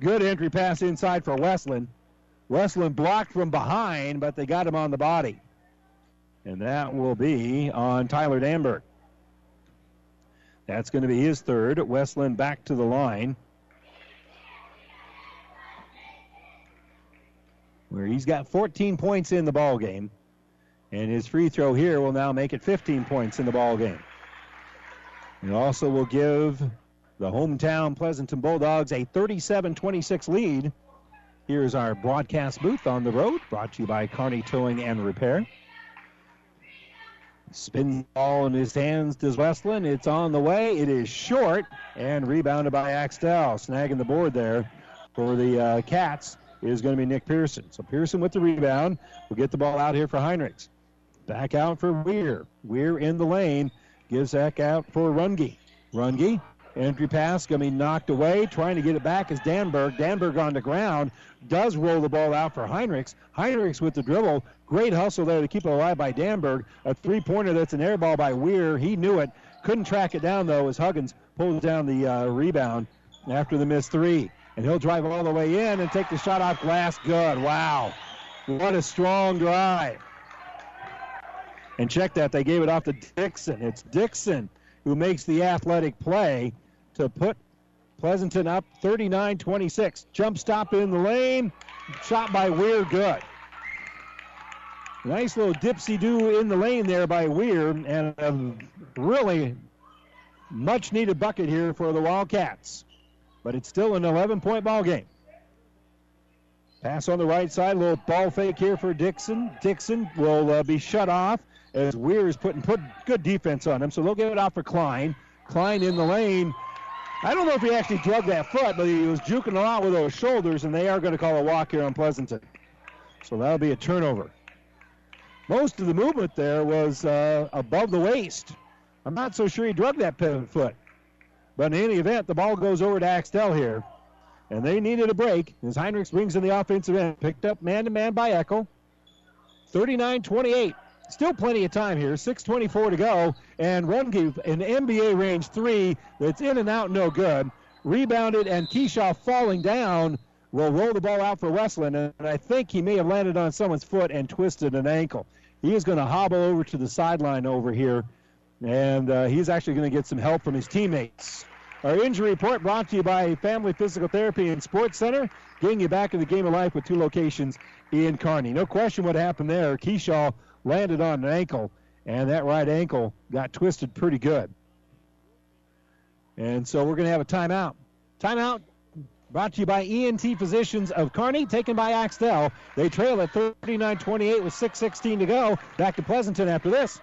Good entry pass inside for Westland. Westland blocked from behind, but they got him on the body. And that will be on Tyler Danberg. That's going to be his third. Westland back to the line, where he's got 14 points in the ball game. And his free throw here will now make it 15 points in the ball game. And also will give the hometown Pleasanton Bulldogs a 37-26 lead. Here's our broadcast booth on the road, brought to you by Kearney Towing and Repair. Spins the ball in his hands, does Westland. It's on the way. It is short and rebounded by Axtell. Snagging the board there for the Cats is going to be Nick Pearson. So Pearson with the rebound will get the ball out here for Heinrichs. Back out for Weir. Weir in the lane. Gives that out for Runge. Runge, entry pass, going to be knocked away. Trying to get it back is Danberg. Danberg on the ground. Does roll the ball out for Heinrichs. Heinrichs with the dribble. Great hustle there to keep it alive by Danberg. A three-pointer that's an air ball by Weir. He knew it. Couldn't track it down, though, as Huggins pulls down the rebound after the missed three. And he'll drive all the way in and take the shot off glass. Good. Wow. What a strong drive. And check that. They gave it off to Dixon. It's Dixon who makes the athletic play to put Pleasanton up 39-26. Jump stop in the lane. Shot by Weir. Good. Nice little dipsy-do in the lane there by Weir. And a really much-needed bucket here for the Wildcats. But it's still an 11-point ball game. Pass on the right side, little ball fake here for Dixon. Dixon will be shut off as Weir is put good defense on him, so they'll give it out for Klein. Klein in the lane. I don't know if he actually drug that foot, but he was juking a lot with those shoulders, and they are going to call a walk here on Pleasanton. So that'll be a turnover. Most of the movement there was above the waist. I'm not so sure he drugged that pivot foot. But in any event, the ball goes over to Axtell here. And they needed a break as Heinrichs brings in the offensive end. Picked up man-to-man by Eckel. 39-28. Still plenty of time here. 6:24 to go. And Runge, an NBA range three that's in and out, no good. Rebounded, and Keyshaw falling down will roll the ball out for Westland. And I think he may have landed on someone's foot and twisted an ankle. He is going to hobble over to the sideline over here. And he's actually going to get some help from his teammates. Our injury report brought to you by Family Physical Therapy and Sports Center, getting you back in the game of life with two locations in Kearney. No question what happened there. Keyshaw landed on an ankle, and that right ankle got twisted pretty good. And so we're going to have a timeout. Timeout brought to you by ENT Physicians of Kearney, taken by Axtell. They trail at 39-28 with 6:16 to go. Back to Pleasanton after this.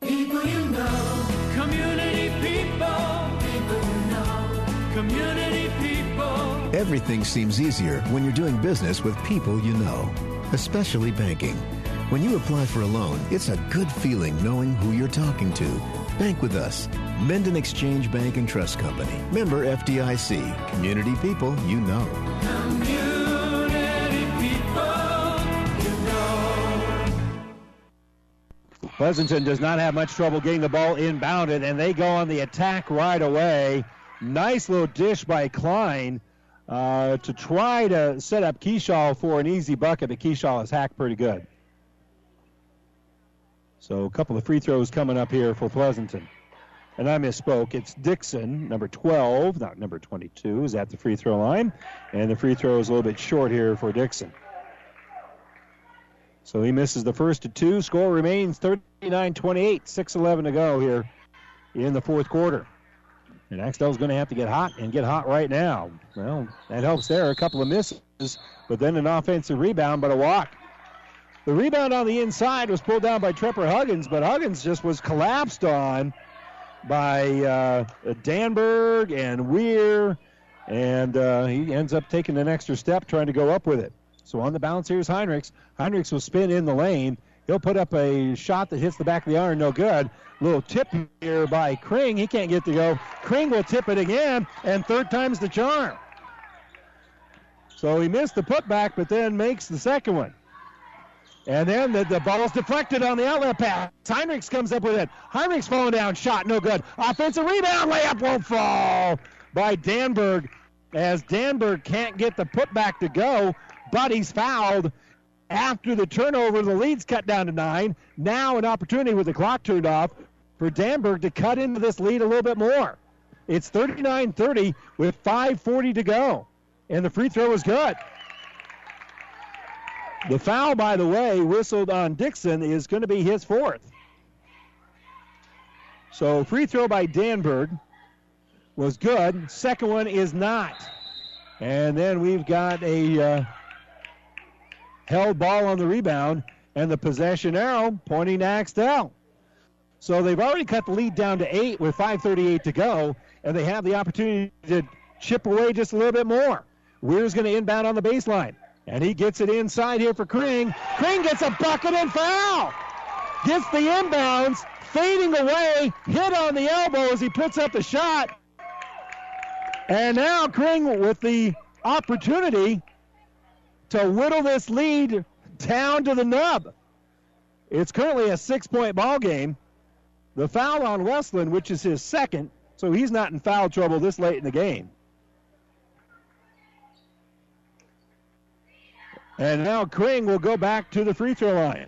People you know, community people you know, community people. Everything seems easier when you're doing business with people you know, especially banking. When you apply for a loan, it's a good feeling knowing who you're talking to. Bank with us. Menden Exchange Bank and Trust Company. Member FDIC. Community people you know. Community people you know. Pleasanton does not have much trouble getting the ball inbounded, and they go on the attack right away. Nice little dish by Klein to try to set up Keyshaw for an easy bucket, but Keyshaw is hacked pretty good. So a couple of free throws coming up here for Pleasanton. And I misspoke. It's Dixon, number 12, not number 22, is at the free throw line. And the free throw is a little bit short here for Dixon. So he misses the first of two. Score remains 39-28, 6:11 to go here in the fourth quarter. And Axtell's going to have to get hot and get hot right now. Well, that helps there. A couple of misses, but then an offensive rebound, but a walk. The rebound on the inside was pulled down by Trepper Huggins, but Huggins just was collapsed on by Danberg and Weir, and he ends up taking an extra step trying to go up with it. So on the bounce, here's Heinrichs. Heinrichs will spin in the lane. He'll put up a shot that hits the back of the iron, no good. Little tip here by Kring. He can't get to go. Kring will tip it again, and third time's the charm. So he missed the putback, but then makes the second one. And then the ball's deflected on the outlet pass. Heinrichs comes up with it. Heinrichs falling down, shot, no good. Offensive rebound, layup won't fall by Danberg, as Danberg can't get the putback to go. But he's fouled, After the turnover, the lead's cut down to 9. Now an opportunity with the clock turned off for Danberg to cut into this lead a little bit more. It's 39-30 with 5:40 to go. And the free throw is good. The foul, by the way, whistled on Dixon is going to be his fourth. So free throw by Danberg was good. Second one is not. And then we've got a held ball on the rebound and the possession arrow pointing to Axtell. So they've already cut the lead down to 8 with 5:38 to go, and they have the opportunity to chip away just a little bit more. Weir's going to inbound on the baseline, and he gets it inside here for Kring. Kring gets a bucket and foul. Gets the inbounds, fading away, hit on the elbow as he puts up the shot. And now Kring with the opportunity to whittle this lead down to the nub. It's currently a 6-point ball game. The foul on Westland, which is his second, so he's not in foul trouble this late in the game. And now Kring will go back to the free throw line.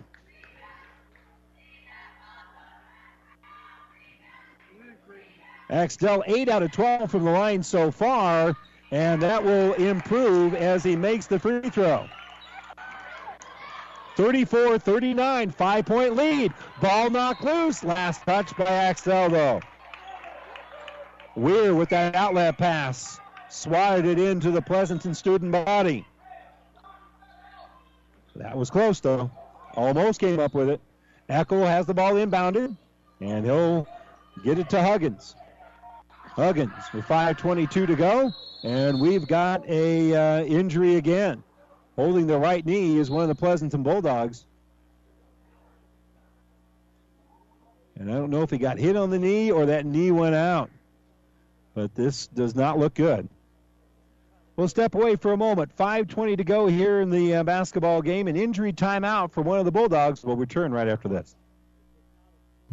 Axtell 8 out of 12 from the line so far, and that will improve as he makes the free throw. 34-39, 5-point lead. Ball knocked loose. Last touch by Axtell, though. Weir with that outlet pass. Swatted it into the Pleasanton student body. That was close, though. Almost came up with it. Eckel has the ball inbounded, and he'll get it to Huggins. Huggins with 5:22 to go, and we've got a injury again. Holding the right knee is one of the Pleasanton Bulldogs. And I don't know if he got hit on the knee or that knee went out. But this does not look good. We'll step away for a moment. 5:20 to go here in the basketball game. An injury timeout for one of the Bulldogs. We'll return right after this.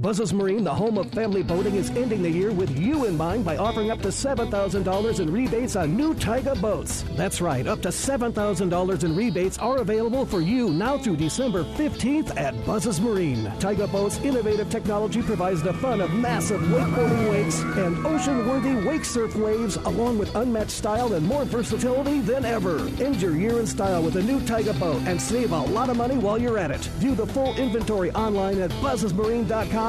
Buzzes Marine, the home of family boating, is ending the year with you in mind by offering up to $7,000 in rebates on new Taiga boats. That's right, up to $7,000 in rebates are available for you now through December 15th at Buzzes Marine. Taiga Boats' innovative technology provides the fun of massive wakeboarding wakes and ocean-worthy wake surf waves along with unmatched style and more versatility than ever. End your year in style with a new Taiga boat and save a lot of money while you're at it. View the full inventory online at buzzesmarine.com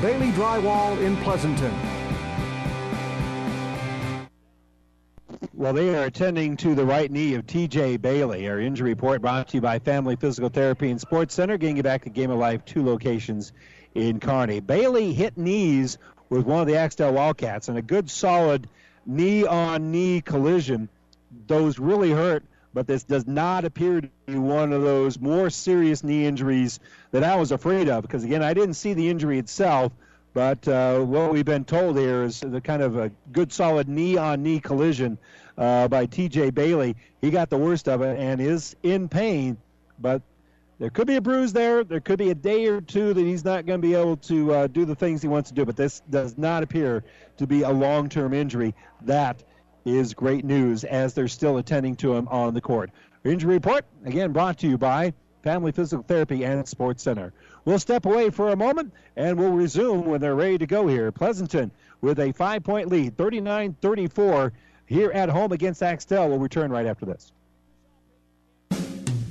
Bailey Drywall in Pleasanton. Well, they are attending to the right knee of T.J. Bailey. Our injury report brought to you by Family Physical Therapy and Sports Center, getting you back to Game of Life, 2 locations in Kearney. Bailey hit knees with one of the Axtell Wildcats, and a good, solid knee-on-knee collision. Those really hurt, but this does not appear to be one of those more serious knee injuries that I was afraid of, because, again, I didn't see the injury itself, but what we've been told here is the kind of a good, solid knee-on-knee collision by T.J. Bailey. He got the worst of it and is in pain, but there could be a bruise there. There could be a day or two that he's not going to be able to do the things he wants to do, but this does not appear to be a long-term injury. That is great news as they're still attending to him on the court. Injury report, again, brought to you by Family Physical Therapy and Sports Center. We'll step away for a moment, and we'll resume when they're ready to go here. Pleasanton with a 5-point lead, 39-34, here at home against Axtell. We'll return right after this.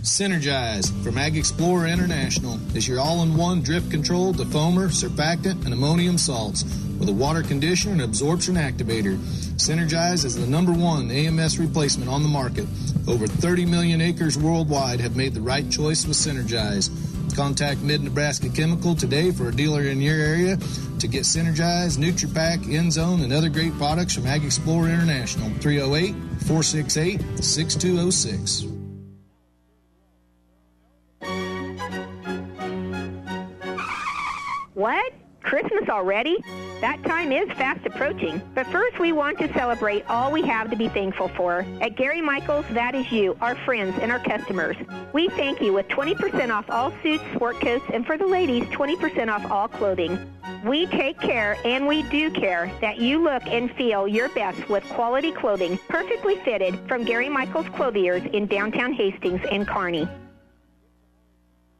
Synergize from Ag Explorer International is your all-in-one drip control defoamer, surfactant, and ammonium salts with a water conditioner and absorption activator. Synergize is the #1 AMS replacement on the market. Over 30 million acres worldwide have made the right choice with Synergize. Contact Mid-Nebraska Chemical today for a dealer in your area to get Synergize, NutriPack, Enzone, and other great products from Ag Explorer International, 308-468-6206. What? Christmas already? That time is fast approaching. But first, we want to celebrate all we have to be thankful for. At Gary Michaels, that is you, our friends, and our customers. We thank you with 20% off all suits, sport coats, and for the ladies, 20% off all clothing. We take care, and we do care, that you look and feel your best with quality clothing, perfectly fitted from Gary Michaels Clothiers in downtown Hastings and Kearney.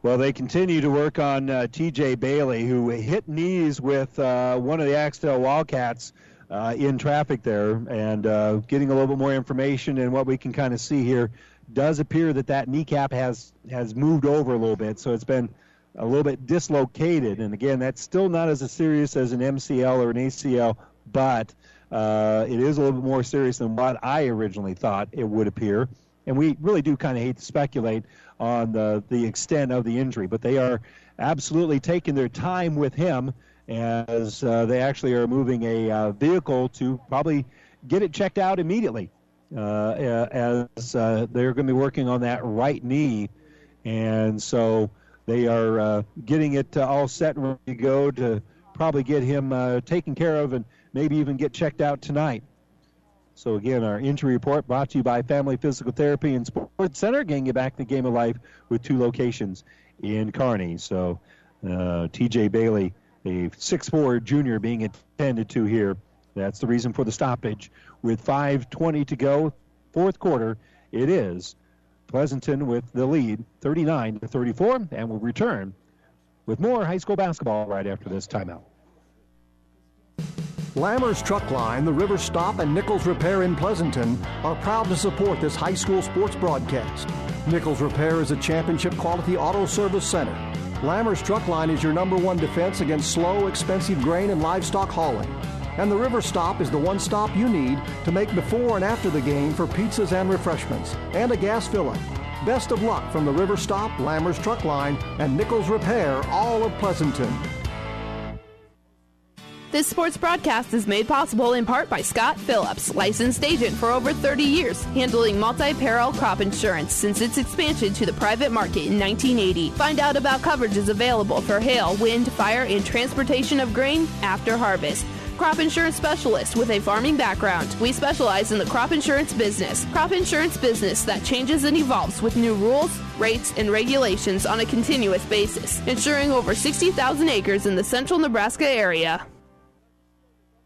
Well, they continue to work on T.J. Bailey, who hit knees with one of the Axtell Wildcats in traffic there, and getting a little bit more information. And what we can kind of see here, does appear that that kneecap has moved over a little bit, so it's been a little bit dislocated. And again, that's still not as serious as an MCL or an ACL, but it is a little bit more serious than what I originally thought it would appear. And we really do kind of hate to speculate on the extent of the injury, but they are absolutely taking their time with him, as they actually are moving a vehicle to probably get it checked out immediately, as they're going to be working on that right knee. And so they are getting it all set and ready to go to probably get him taken care of and maybe even get checked out tonight. So again, our injury report brought to you by Family Physical Therapy and Sports Center, getting you back to the game of life with two locations in Kearney. So T.J. Bailey, the 6'4 junior, being attended to here. That's the reason for the stoppage. With 5:20 to go, fourth quarter, it is Pleasanton with the lead, 39-34, and we'll return with more high school basketball right after this timeout. Lammer's Truck Line, the River Stop, and Nichols Repair in Pleasanton are proud to support this high school sports broadcast. Nichols Repair is a championship quality auto service center. Lammer's Truck Line is your number one defense against slow, expensive grain and livestock hauling. And the River Stop is the one stop you need to make before and after the game for pizzas and refreshments, and a gas fill-up. Best of luck from the River Stop, Lammer's Truck Line, and Nichols Repair, all of Pleasanton. This sports broadcast is made possible in part by Scott Phillips, licensed agent for over 30 years, handling multi-peril crop insurance since its expansion to the private market in 1980. Find out about coverages available for hail, wind, fire, and transportation of grain after harvest. Crop insurance specialist with a farming background. We specialize in the crop insurance business. Crop insurance business that changes and evolves with new rules, rates, and regulations on a continuous basis, insuring over 60,000 acres in the central Nebraska area.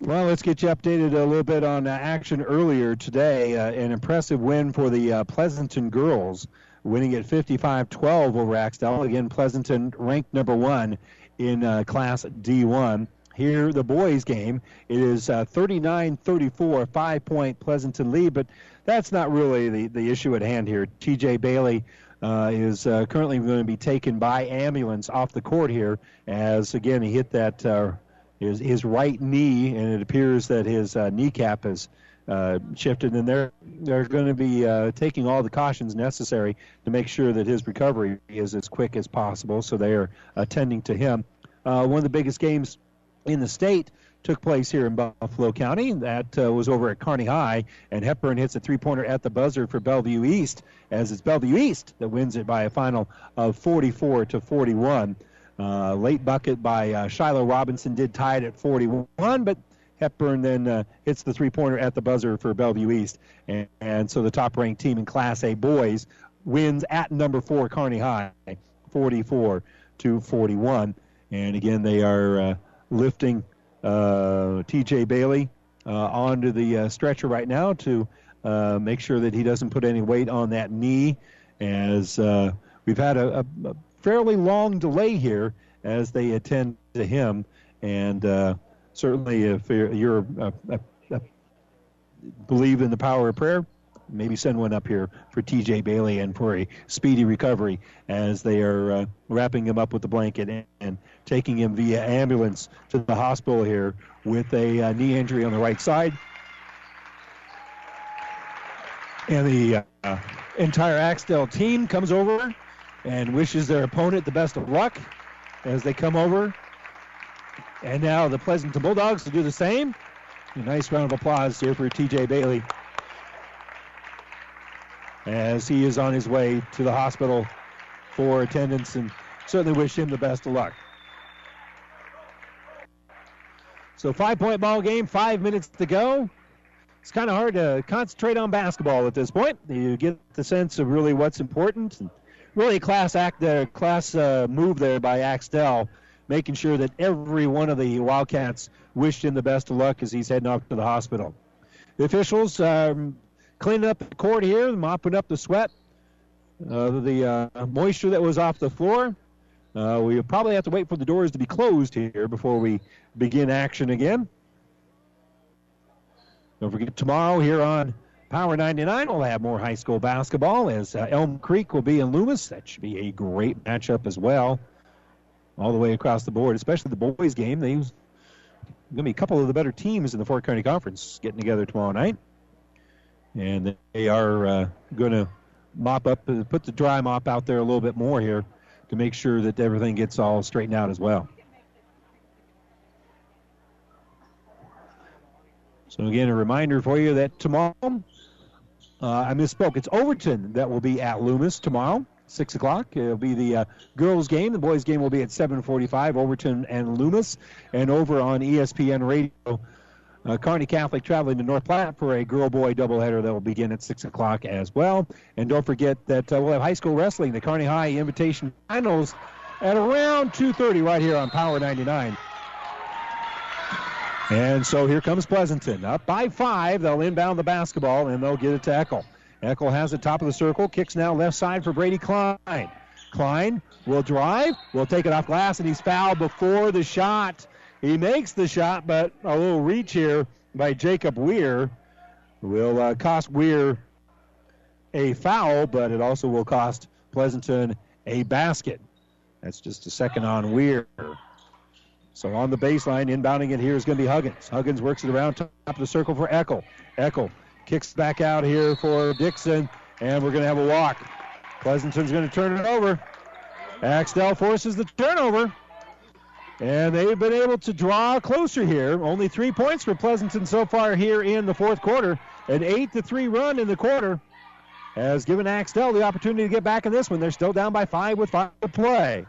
Well, let's get you updated a little bit on action earlier today. An impressive win for the Pleasanton girls, winning at 55-12 over Axtell. Again, Pleasanton ranked number one in Class D1. Here, the boys' game, it is 39-34, 5-point Pleasanton lead, but that's not really the issue at hand here. T.J. Bailey is currently going to be taken by ambulance off the court here as, again, he hit that his right knee, and it appears that his kneecap has shifted, and they're going to be taking all the cautions necessary to make sure that his recovery is as quick as possible, so they are attending to him. One of the biggest games in the state took place here in Buffalo County. That was over at Kearney High, and Hepburn hits a three-pointer at the buzzer for Bellevue East, as it's Bellevue East that wins it by a final of 44-41. Late bucket by Shiloh Robinson did tie it at 41, but Hepburn then hits the three-pointer at the buzzer for Bellevue East. And so the top-ranked team in Class A boys wins at number 4 Kearney High, 44-41. And again, they are lifting T.J. Bailey onto the stretcher right now to make sure that he doesn't put any weight on that knee, as we've had a fairly long delay here as they attend to him. And certainly if you're believe in the power of prayer, maybe send one up here for T.J. Bailey and for a speedy recovery as they are wrapping him up with the blanket and taking him via ambulance to the hospital here with a knee injury on the right side. And the entire Axtell team comes over and wishes their opponent the best of luck as they come over. And now the Pleasanton Bulldogs will do the same. A nice round of applause here for T.J. Bailey as he is on his way to the hospital for attendance, and certainly wish him the best of luck. So 5-point ball game, 5 minutes to go. It's kind of hard to concentrate on basketball at this point. You get the sense of really what's important. And really a class move there by Axtell, making sure that every one of the Wildcats wished him the best of luck as he's heading off to the hospital. The officials cleaning up the court here, mopping up the sweat, the moisture that was off the floor. We'll probably have to wait for the doors to be closed here before we begin action again. Don't forget, tomorrow here on Power 99, we'll have more high school basketball as Elm Creek will be in Loomis. That should be a great matchup as well, all the way across the board, especially the boys' game. There's going to be a couple of the better teams in the Fort Kearney Conference getting together tomorrow night. And they are going to mop up, put the dry mop out there a little bit more here to make sure that everything gets all straightened out as well. So again, a reminder for you that tomorrow, I misspoke, it's Overton that will be at Loomis tomorrow, 6 o'clock. It'll be the girls' game. The boys' game will be at 7:45, Overton and Loomis. And over on ESPN Radio, Kearney Catholic traveling to North Platte for a girl-boy doubleheader that will begin at 6 o'clock as well. And don't forget that we'll have high school wrestling, the Kearney High Invitation Finals, at around 2:30 right here on Power 99. And so here comes Pleasanton. Up by 5, they'll inbound the basketball, and they'll get it to Eckel. Eckel has it top of the circle, kicks now left side for Brady Klein. Klein will drive, will take it off glass, and he's fouled before the shot. He makes the shot, but a little reach here by Jacob Weir will cost Weir a foul, but it also will cost Pleasanton a basket. That's just a second on Weir. So on the baseline, inbounding it here is going to be Huggins. Huggins works it around top of the circle for Eckel. Eckel kicks back out here for Dixon, and we're going to have a walk. Pleasanton's going to turn it over. Axtell forces the turnover. And they've been able to draw closer here. Only 3 points for Pleasanton so far here in the fourth quarter. An 8-3 run in the quarter has given Axtell the opportunity to get back in this one. They're still down by 5 with 5 to play.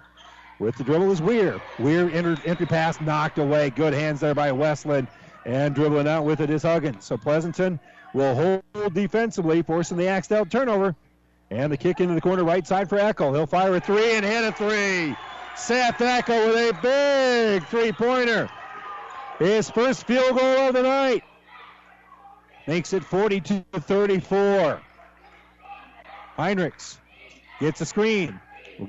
With the dribble is Weir. Weir entry pass knocked away. Good hands there by Westland. And dribbling out with it is Huggins. So Pleasanton will hold defensively, forcing the Axtell turnover. And the kick into the corner right side for Eckel. He'll fire a three and hit a three. Seth Eckel with a big three-pointer. His first field goal of the night. Makes it 42-34. Heinrichs gets a screen.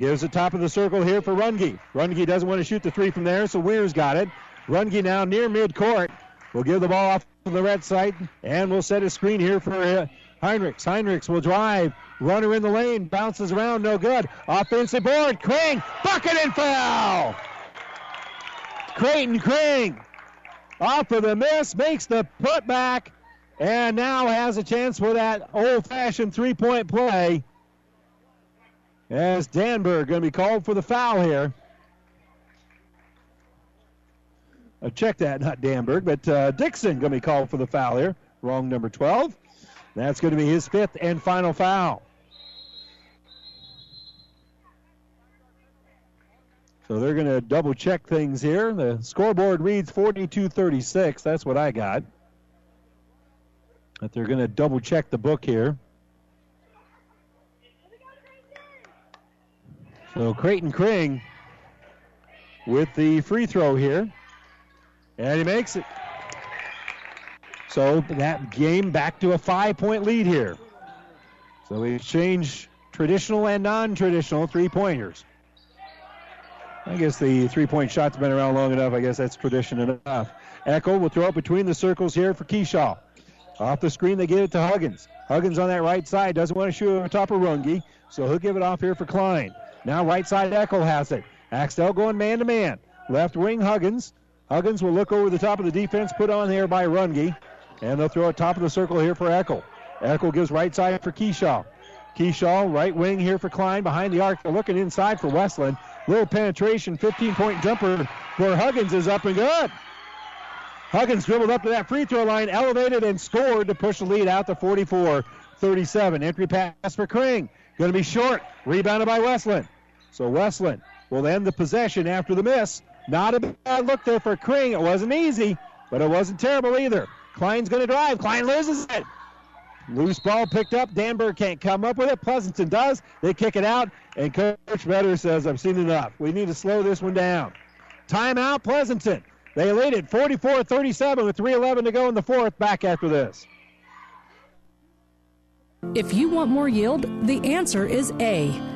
Gives the top of the circle here for Runge. Runge doesn't want to shoot the three from there, so Weir's got it. Runge now near midcourt. Will give the ball off to the red side, and will set a screen here for Heinrichs. Heinrichs will drive. Runner in the lane, bounces around, no good. Offensive board, Kring, bucket and foul! Creighton Kring, off of the miss, makes the putback, and now has a chance for that old-fashioned three-point play. As Danberg going to be called for the foul here. I'll check that, not Danberg, but Dixon going to be called for the foul here. Wrong number 12. That's going to be his fifth and final foul. So they're going to double-check things here. The scoreboard reads 42-36. That's what I got. But they're going to double-check the book here. So Creighton Kring with the free throw here. And he makes it. So that game back to a 5-point lead here. So we exchange traditional and non-traditional three-pointers. I guess the three-point shot's been around long enough. I guess that's tradition enough. Eckel will throw it between the circles here for Keyshaw. Off the screen, they give it to Huggins. Huggins on that right side doesn't want to shoot on top of Runge, so he'll give it off here for Klein. Now right side, Eckel has it. Axtell going man-to-man. Left wing, Huggins. Huggins will look over the top of the defense, put on there by Runge, and they'll throw it top of the circle here for Eckel. Eckel gives right side for Keyshaw. Keyshaw, right wing here for Klein, behind the arc, looking inside for Westland. Little penetration, 15-point jumper where Huggins is up and good. Huggins dribbled up to that free throw line, elevated and scored to push the lead out to 44-37. Entry pass for Kring. Going to be short, rebounded by Westland. So Westland will end the possession after the miss. Not a bad look there for Kring. It wasn't easy, but it wasn't terrible either. Klein's going to drive. Klein loses it. Loose ball picked up. Danberg can't come up with it. Pleasanton does. They kick it out, and Coach Vetter says, I've seen enough. We need to slow this one down. Timeout, Pleasanton. They lead it 44-37 with 3:11 to go in the fourth. Back after this. If you want more yield, the answer is A.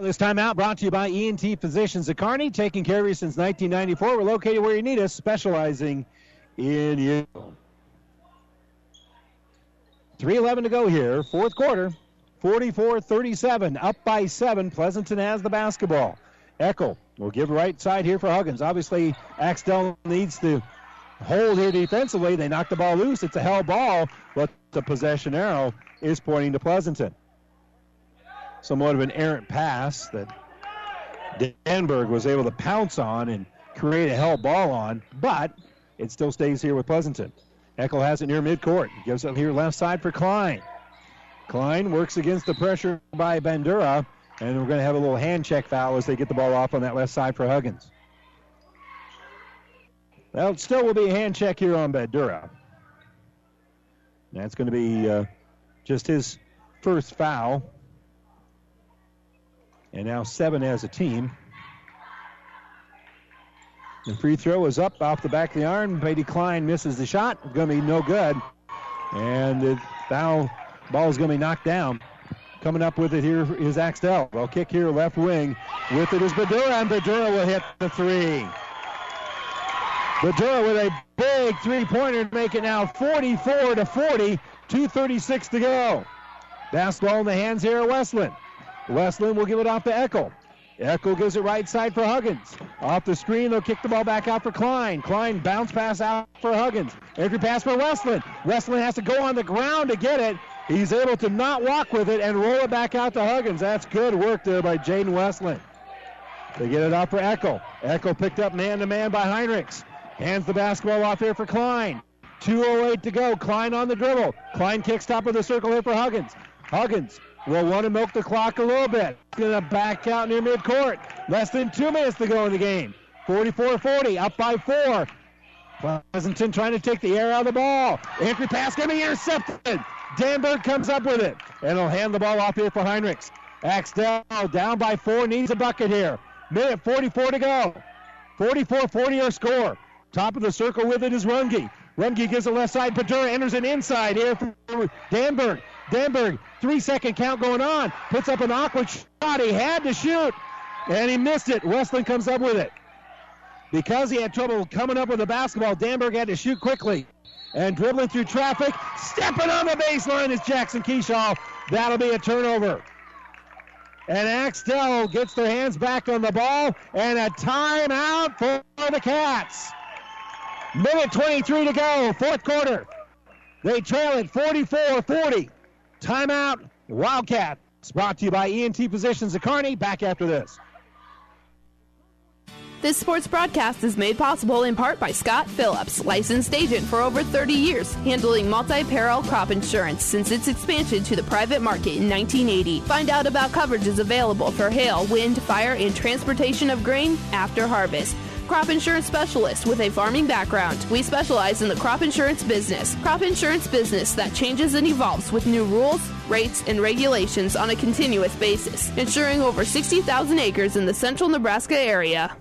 This timeout brought to you by E&T Physicians of Kearney, taking care of you since 1994. We're located where you need us, specializing in you. 3:11 to go here, fourth quarter, 44-37, up by 7. Pleasanton has the basketball. Eckel will give right side here for Huggins. Obviously, Axtell needs to hold here defensively. They knock the ball loose. It's a held ball, but the possession arrow is pointing to Pleasanton. Somewhat of an errant pass that Danberg was able to pounce on and create a held ball on, but it still stays here with Pleasanton. Eckel has it near midcourt. Gives it here left side for Klein. Klein works against the pressure by Bandura, and we're going to have a little hand check foul as they get the ball off on that left side for Huggins. Well, it still will be a hand check here on Bandura. That's going to be just his first foul. And now 7 as a team. The free throw is up off the back of the arm. Brady Klein misses the shot. It's going to be no good. And the foul ball is going to be knocked down. Coming up with it here is Axtell. They'll kick here left wing. With it is Badura, and Badura will hit the three. Badura with a big three-pointer to make it now 44-40, 2:36 to go. Basketball in the hands here at Westland. Westland will give it off to Eckel. Eckel gives it right side for Huggins. Off the screen, they'll kick the ball back out for Klein. Klein bounce pass out for Huggins. Entry pass for Westland. Westland has to go on the ground to get it. He's able to not walk with it and roll it back out to Huggins. That's good work there by Jaden Westland. They get it off for Eckel. Eckel picked up man-to-man by Heinrichs. Hands the basketball off here for Klein. 2:08 to go. Klein on the dribble. Klein kicks top of the circle here for Huggins. Huggins will want to milk the clock a little bit. Going to back out near midcourt. Less than 2 minutes to go in the game. 44-40, up by 4. Pleasanton trying to take the air out of the ball. Entry pass going to be intercepted. Danberg comes up with it, and he'll hand the ball off here for Heinrichs. Axtell down by 4, needs a bucket here. Minute 44 to go. 44-40 our score. Top of the circle with it is Runge. Runge gives the left side. Badura enters an inside here for Danberg. Danberg, 3-second count going on. Puts up an awkward shot. He had to shoot, and he missed it. Westland comes up with it. Because he had trouble coming up with the basketball, Danberg had to shoot quickly. And dribbling through traffic, stepping on the baseline is Jackson Keyshaw. That'll be a turnover. And Axtell gets their hands back on the ball, and a timeout for the Cats. Minute 23 to go, fourth quarter. They trail it 44-40. Timeout, Wildcats, brought to you by E&T Positions of Kearney. Back after this. This sports broadcast is made possible in part by Scott Phillips, licensed agent for over 30 years, handling multi-peril crop insurance since its expansion to the private market in 1980. Find out about coverages available for hail, wind, fire, and transportation of grain after harvest. Crop insurance specialist with a farming background. We specialize in the crop insurance business. Crop insurance business that changes and evolves with new rules, rates, and regulations on a continuous basis, insuring over 60,000 acres in the central Nebraska area.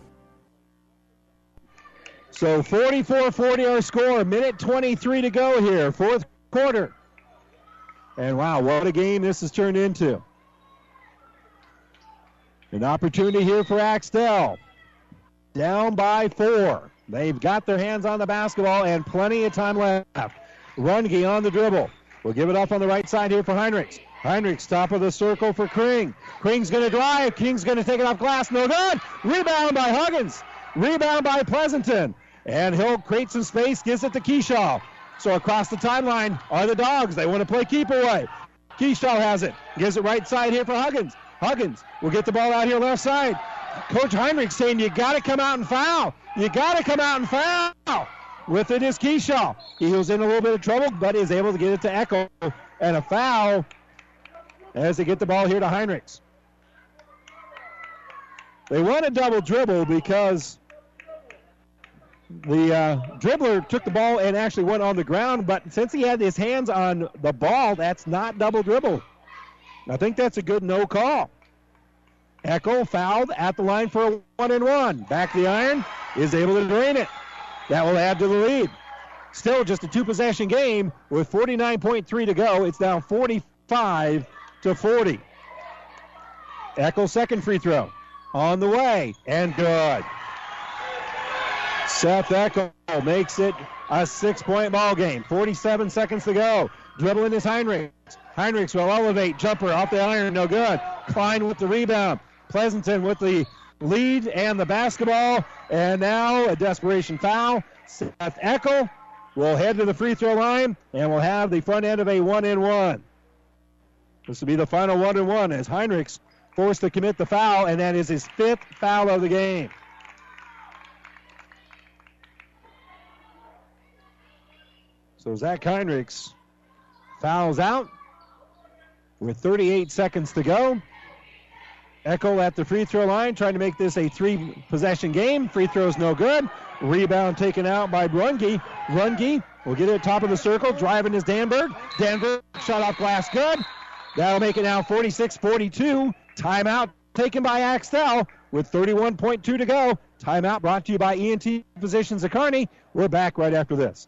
So 44-40 our score, minute 23 to go here, fourth quarter. And wow, what a game this has turned into. An opportunity here for Axtell. Down by four. They've got their hands on the basketball and plenty of time left. Runge on the dribble. We'll give it off on the right side here for Heinrichs. Heinrichs, top of the circle for Kring. Kring's going to drive. King's going to take it off glass. No good. Rebound by Huggins. Rebound by Pleasanton. And he'll create some space, gives it to Keyshaw. So across the timeline are the Dogs. They want to play keep away. Keyshaw has it. Gives it right side here for Huggins. Huggins will get the ball out here left side. Coach Heinrichs saying, you got to come out and foul. You got to come out and foul. With it is Keyshaw. He was in a little bit of trouble, but is able to get it to Eckel. And a foul as they get the ball here to Heinrichs. They want a double dribble because the dribbler took the ball and actually went on the ground, but since he had his hands on the ball, that's not double dribble. I think that's a good no call. Eckel fouled at the line for a 1-and-1. Back the iron, is able to drain it. That will add to the lead. Still just a two-possession game with 49.3 to go. It's now 45-40. Eckel's second free throw on the way, and good. Seth Eckel makes it a 6-point ball game. 47 seconds to go. Dribbling is Heinrichs. Heinrichs will elevate. Jumper off the iron. No good. Klein with the rebound. Pleasanton with the lead and the basketball. And now a desperation foul. Seth Eckel will head to the free throw line and will have the front end of a 1-and-1. This will be the final 1-and-1 as Heinrichs forced to commit the foul, and that is his fifth foul of the game. So Zach Heinrichs fouls out with 38 seconds to go. Eckel at the free throw line trying to make this a three-possession game. Free throw's no good. Rebound taken out by Runge. Runge will get it top of the circle. Driving is Danberg. Danberg shot off glass. Good. That'll make it now 46-42. Timeout taken by Axtell with 31.2 to go. Timeout brought to you by E&T Physicians of Kearney. We're back right after this.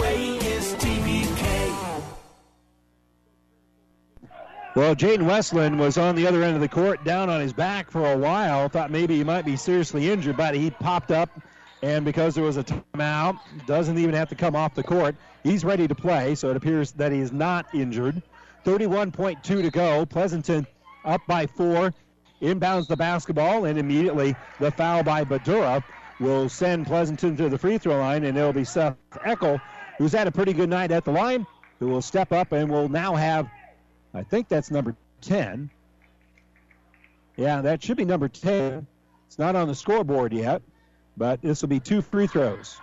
way is TBK. Well, Jaden Westland was on the other end of the court, down on his back for a while. Thought maybe he might be seriously injured, but he popped up, and because there was a timeout, doesn't even have to come off the court. He's ready to play, so it appears that he is not injured. 31.2 to go. Pleasanton up by four. Inbounds the basketball, and immediately the foul by Badura will send Pleasanton to the free throw line, and it'll be Seth Eckel, who's had a pretty good night at the line, who will step up and will now have, I think that's number 10. Yeah, that should be number 10. It's not on the scoreboard yet, but this will be two free throws.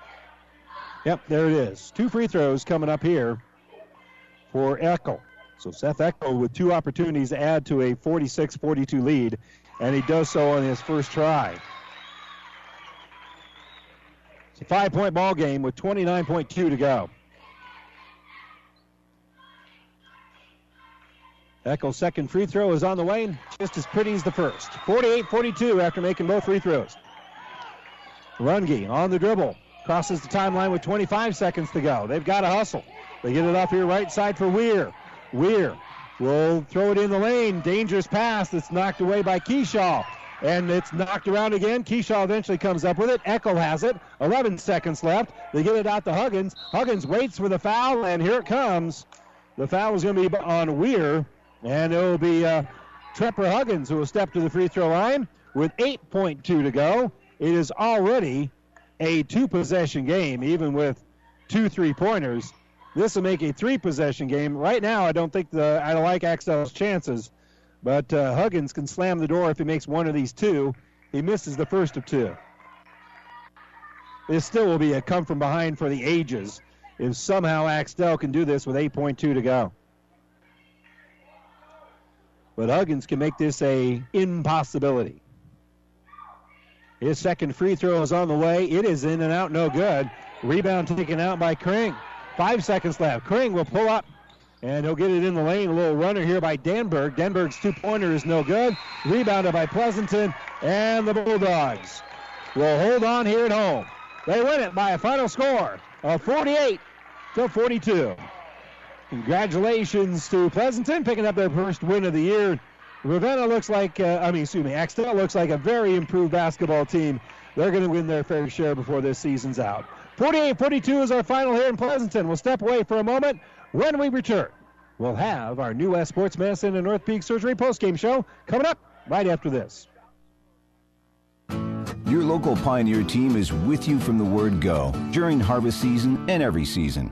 Yep, there it is. Two free throws coming up here for Eckel. So Seth Eckel with two opportunities to add to a 46-42 lead, and he does so on his first try. It's a 5-point ball game with 29.2 to go. Eckel's second free throw is on the way, just as pretty as the first. 48-42 after making both free throws. Runge on the dribble. Crosses the timeline with 25 seconds to go. They've got to hustle. They get it off here right side for Weir. Weir will throw it in the lane. Dangerous pass that's knocked away by Keyshaw. and it's knocked around again. Keyshaw eventually comes up with it. Eckel has it. 11 seconds left. They get it out to Huggins. Huggins waits for the foul, and here it comes. The foul is going to be on Weir, and it will be Trepper Huggins who will step to the free throw line with 8.2 to go. It is already a two-possession game, even with 2 3-pointers. This will make a three-possession game. Right now, I don't like Axtell's chances, but Huggins can slam the door if he makes one of these two. He misses the first of two. This still will be a come from behind for the ages if somehow Axtell can do this with 8.2 to go. But Huggins can make this a impossibility. His second free throw is on the way. It is in and out, no good. Rebound taken out by Kring. 5 seconds left. Kring will pull up, and he'll get it in the lane. A little runner here by Danberg. Danberg's two-pointer is no good. Rebounded by Pleasanton, and the Bulldogs will hold on here at home. They win it by a final score of 48-42. Congratulations to Pleasanton, picking up their first win of the year. Axtell looks like a very improved basketball team. They're going to win their fair share before this season's out. 48-42 is our final here in Pleasanton. We'll step away for a moment. When we return, we'll have our New West Sports Medicine and North Peak Surgery postgame show coming up right after this. Your local Pioneer team is with you from the word go during harvest season and every season.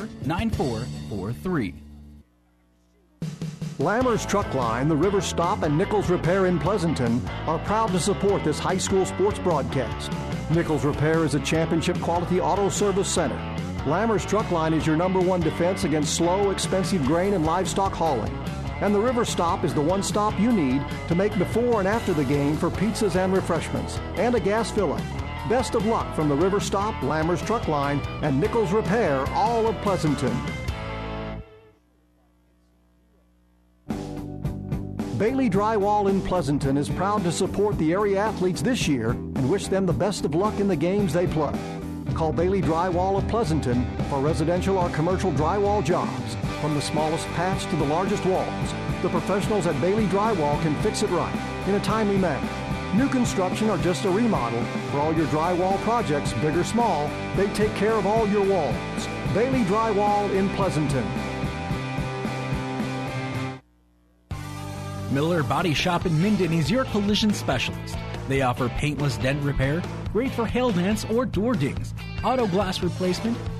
Lammer's Truck Line, the River Stop, and Nichols Repair in Pleasanton are proud to support this high school sports broadcast. Nichols Repair is a championship quality auto service center. Lammer's Truck Line is your #1 defense against slow, expensive grain and livestock hauling. And the River Stop is the one stop you need to make before and after the game for pizzas and refreshments, and a gas fill-up. Best of luck from the River Stop, Lammer's Truck Line, and Nichols Repair, all of Pleasanton. Bailey Drywall in Pleasanton is proud to support the area athletes this year and wish them the best of luck in the games they play. Call Bailey Drywall of Pleasanton for residential or commercial drywall jobs. From the smallest patch to the largest walls, the professionals at Bailey Drywall can fix it right in a timely manner. New construction or just a remodel, for all your drywall projects, big or small, they take care of all your walls. Bailey Drywall in Pleasanton. Miller Body Shop in Minden is your collision specialist. They offer paintless dent repair, great for hail dents or door dings, auto glass replacement,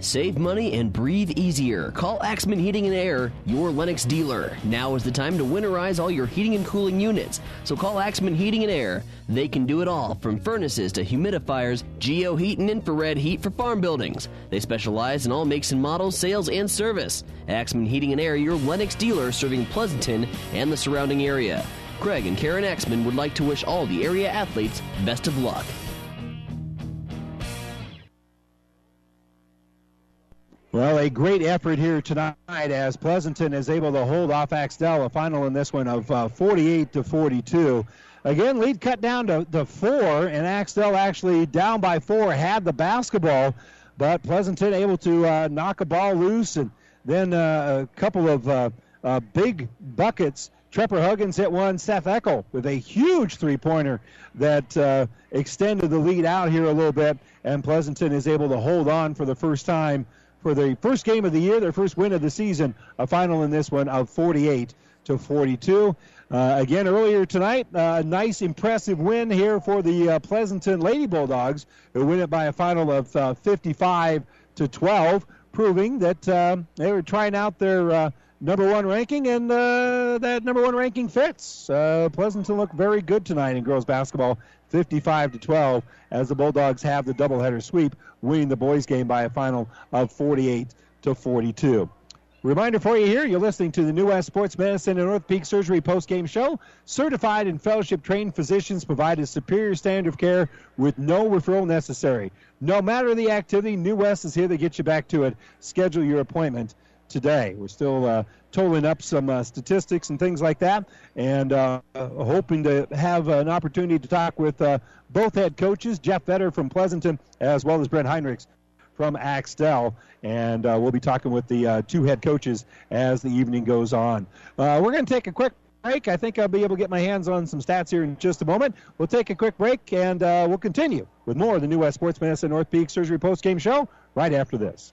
Save money and breathe easier. Call Axman Heating and Air, your Lennox dealer. Now is the time to winterize all your heating and cooling units. So call Axman Heating and Air. They can do it all, from furnaces to humidifiers, geoheat and infrared heat for farm buildings. They specialize in all makes and models, sales, and service. Axman Heating and Air, your Lennox dealer, serving Pleasanton and the surrounding area. Greg and Karen Axman would like to wish all the area athletes best of luck. Well, a great effort here tonight as Pleasanton is able to hold off Axtell, a final in this one of 48-42. Again, lead cut down to 4, and Axtell actually down by 4 had the basketball, but Pleasanton able to knock a ball loose, and then a couple of big buckets Trepper Huggins hit one. Seth Eckel with a huge three-pointer that extended the lead out here a little bit. And Pleasanton is able to hold on for the first time for the first game of the year, their first win of the season, a final in this one of 48-42. Again, earlier tonight, a nice, impressive win here for the Pleasanton Lady Bulldogs, who win it by a final of 55-12, proving that they were trying out their number one ranking, and that number one ranking fits. Pleasanton looked very good tonight in girls basketball, 55-12, as the Bulldogs have the doubleheader sweep, winning the boys game by a final of 48-42. Reminder for you here, you're listening to the New West Sports Medicine and North Peak Surgery post-game show. Certified and fellowship-trained physicians provide a superior standard of care with no referral necessary. No matter the activity, New West is here to get you back to it. Schedule your appointment today. We're still totaling up some statistics and things like that, and hoping to have an opportunity to talk with both head coaches, Jeff Vetter from Pleasanton, as well as Brett Heinrichs from Axtell, and we'll be talking with the two head coaches as the evening goes on. We're going to take a quick break. I think I'll be able to get my hands on some stats here in just a moment. We'll take a quick break, and we'll continue with more of the New West Sports Medicine North Peak Surgery postgame show right after this.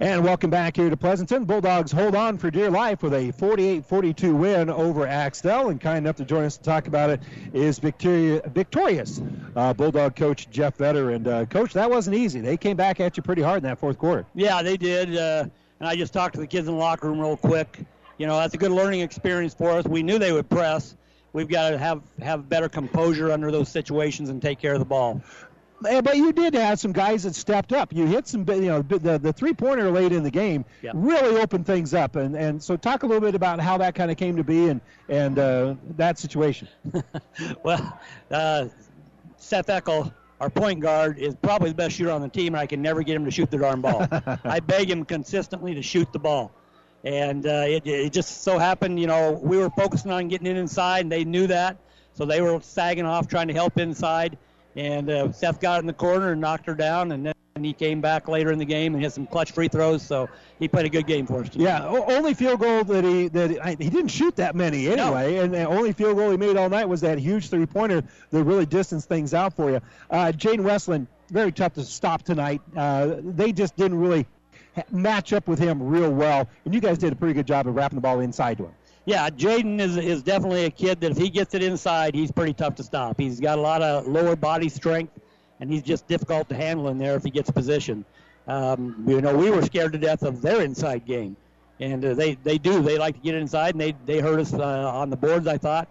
And welcome back here to Pleasanton. Bulldogs hold on for dear life with a 48-42 win over Axtell. And kind enough to join us to talk about it is victorious Bulldog coach Jeff Vetter. And, Coach, that wasn't easy. They came back at you pretty hard in that fourth quarter. Yeah, they did. And I just talked to the kids in the locker room real quick. You know, that's a good learning experience for us. We knew they would press. We've got to have better composure under those situations and take care of the ball. But you did have some guys that stepped up. You hit some, you know, the three-pointer late in the game really opened things up. And so talk a little bit about how that kind of came to be and that situation. Well, Seth Eckel, our point guard, is probably the best shooter on the team, and I can never get him to shoot the darn ball. I beg him consistently to shoot the ball. And it just so happened, you know, we were focusing on getting it inside, and they knew that. So they were sagging off trying to help inside. And Seth got in the corner and knocked her down, and then he came back later in the game and hit some clutch free throws. So he played a good game for us tonight. Yeah, only field goal that he didn't shoot that many anyway, no. And the only field goal he made all night was that huge three-pointer that really distanced things out for you. Jaden Westland, very tough to stop tonight. They just didn't really match up with him real well, and you guys did a pretty good job of wrapping the ball inside to him. Yeah, Jaden is definitely a kid that if he gets it inside, he's pretty tough to stop. He's got a lot of lower body strength, and he's just difficult to handle in there if he gets position. You know, we were scared to death of their inside game, and they do. They like to get inside, and they hurt us on the boards, I thought.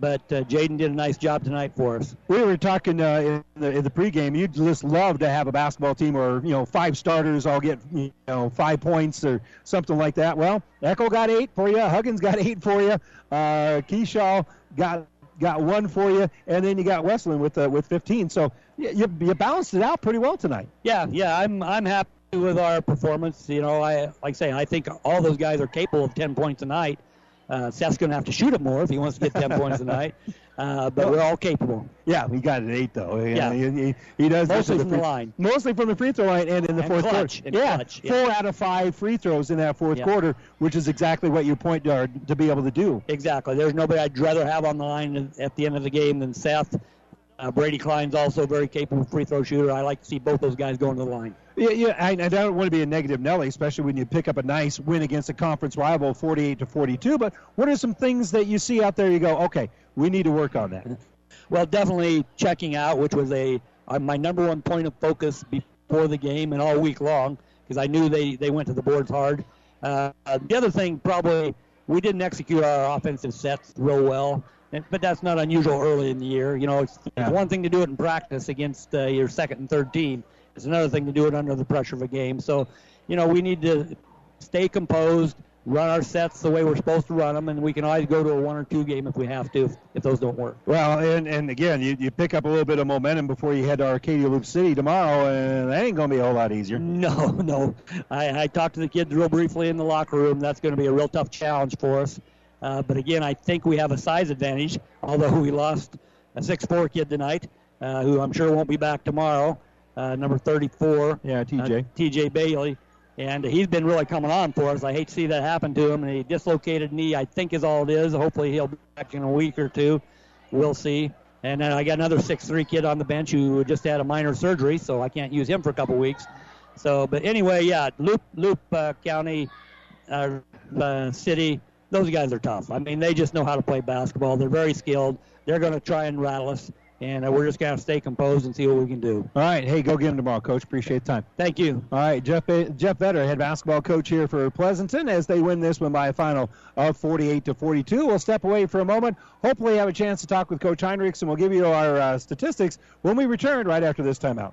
But Jaden did a nice job tonight for us. We were talking in the pregame. You'd just love to have a basketball team where, you know, five starters all get, you know, 5 points or something like that. Well, Eckel got 8 for you. Huggins got 8 for you. Keyshaw got 1 for you, and then you got Westland with 15. So you balanced it out pretty well tonight. Yeah, I'm happy with our performance. You know, I think all those guys are capable of 10 points tonight. Seth's going to have to shoot it more if he wants to get 10 points tonight. But we're all capable. Yeah, we got an 8, though. Yeah. He does mostly from the line. Mostly from the free throw line and in the fourth quarter. Yeah, 4 out of 5 free throws in that fourth quarter, which is exactly what your point guard to be able to do. Exactly. There's nobody I'd rather have on the line at the end of the game than Seth. Brady Klein's also very capable free throw shooter. I like to see both those guys going to the line. Yeah, I don't want to be a negative Nelly, especially when you pick up a nice win against a conference rival, 48-42. But what are some things that you see out there you go, okay, we need to work on that? Well, definitely checking out, which was my number one point of focus before the game and all week long, because I knew they went to the boards hard. The other thing, probably, we didn't execute our offensive sets real well. But that's not unusual early in the year. You know, it's one thing to do it in practice against your second and third team. It's another thing to do it under the pressure of a game. So, you know, we need to stay composed, run our sets the way we're supposed to run them, and we can always go to a one or two game if we have to, if those don't work. Well, and again, you pick up a little bit of momentum before you head to Arcadia Loop City tomorrow, and that ain't going to be a whole lot easier. No. I talked to the kids real briefly in the locker room. That's going to be a real tough challenge for us. But again, I think we have a size advantage, although we lost a 6'4 kid tonight, who I'm sure won't be back tomorrow, number 34. Yeah, T.J. T.J. Bailey. And he's been really coming on for us. I hate to see that happen to him. And a dislocated knee, I think, is all it is. Hopefully he'll be back in a week or two. We'll see. And then I got another 6'3 kid on the bench who just had a minor surgery, so I can't use him for a couple weeks. So, but anyway, yeah, Loop County City. Those guys are tough. I mean, they just know how to play basketball. They're very skilled. They're going to try and rattle us, and we're just going to stay composed and see what we can do. All right. Hey, go get them tomorrow, Coach. Appreciate the time. Thank you. All right. Jeff Vetter, head basketball coach here for Pleasanton, as they win this one by a final of 48-42. We'll step away for a moment. Hopefully have a chance to talk with Coach Heinrichs, and we'll give you our statistics when we return right after this timeout.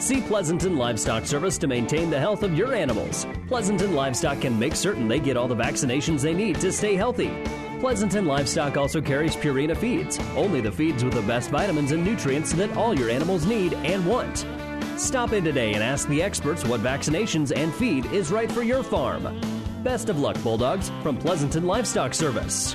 See Pleasanton Livestock Service to maintain the health of your animals. Pleasanton Livestock can make certain they get all the vaccinations they need to stay healthy. Pleasanton Livestock also carries Purina feeds, only the feeds with the best vitamins and nutrients that all your animals need and want. Stop in today and ask the experts what vaccinations and feed is right for your farm. Best of luck, Bulldogs, from Pleasanton Livestock Service.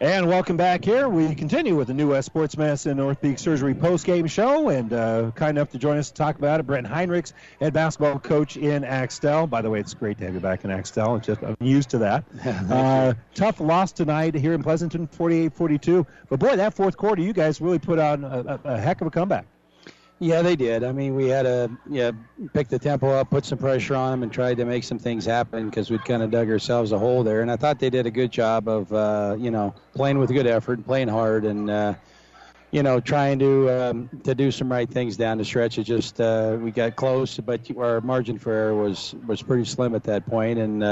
And welcome back here. We continue with the New West Sports Medicine North Peak Surgery postgame show. And kind enough to join us to talk about it, Brent Heinrichs, head basketball coach in Axtell. By the way, it's great to have you back in Axtell. I'm used to that. Tough loss tonight here in Pleasanton, 48-42. But, boy, that fourth quarter, you guys really put on a heck of a comeback. Yeah, they did. I mean, we had to pick the tempo up, put some pressure on them, and tried to make some things happen because we'd kind of dug ourselves a hole there. And I thought they did a good job of, playing with good effort, playing hard, and, trying to do some right things down the stretch. It just we got close, but our margin for error was pretty slim at that point. And,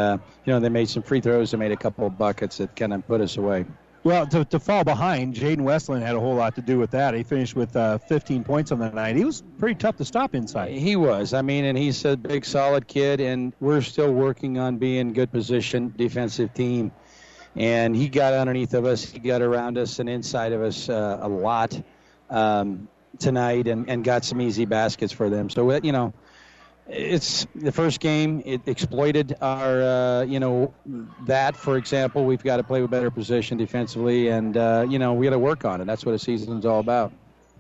they made some free throws. They made a couple of buckets that kind of put us away. Well, to fall behind, Jaden Westland had a whole lot to do with that. He finished with 15 points on the night. He was pretty tough to stop inside. He was. I mean, and he's a big, solid kid, and we're still working on being good position defensive team. And he got underneath of us. He got around us and inside of us a lot tonight and got some easy baskets for them. So, it's the first game. It exploited our, that, for example, we've got to play with better position defensively, and, we got to work on it. That's what a season's all about.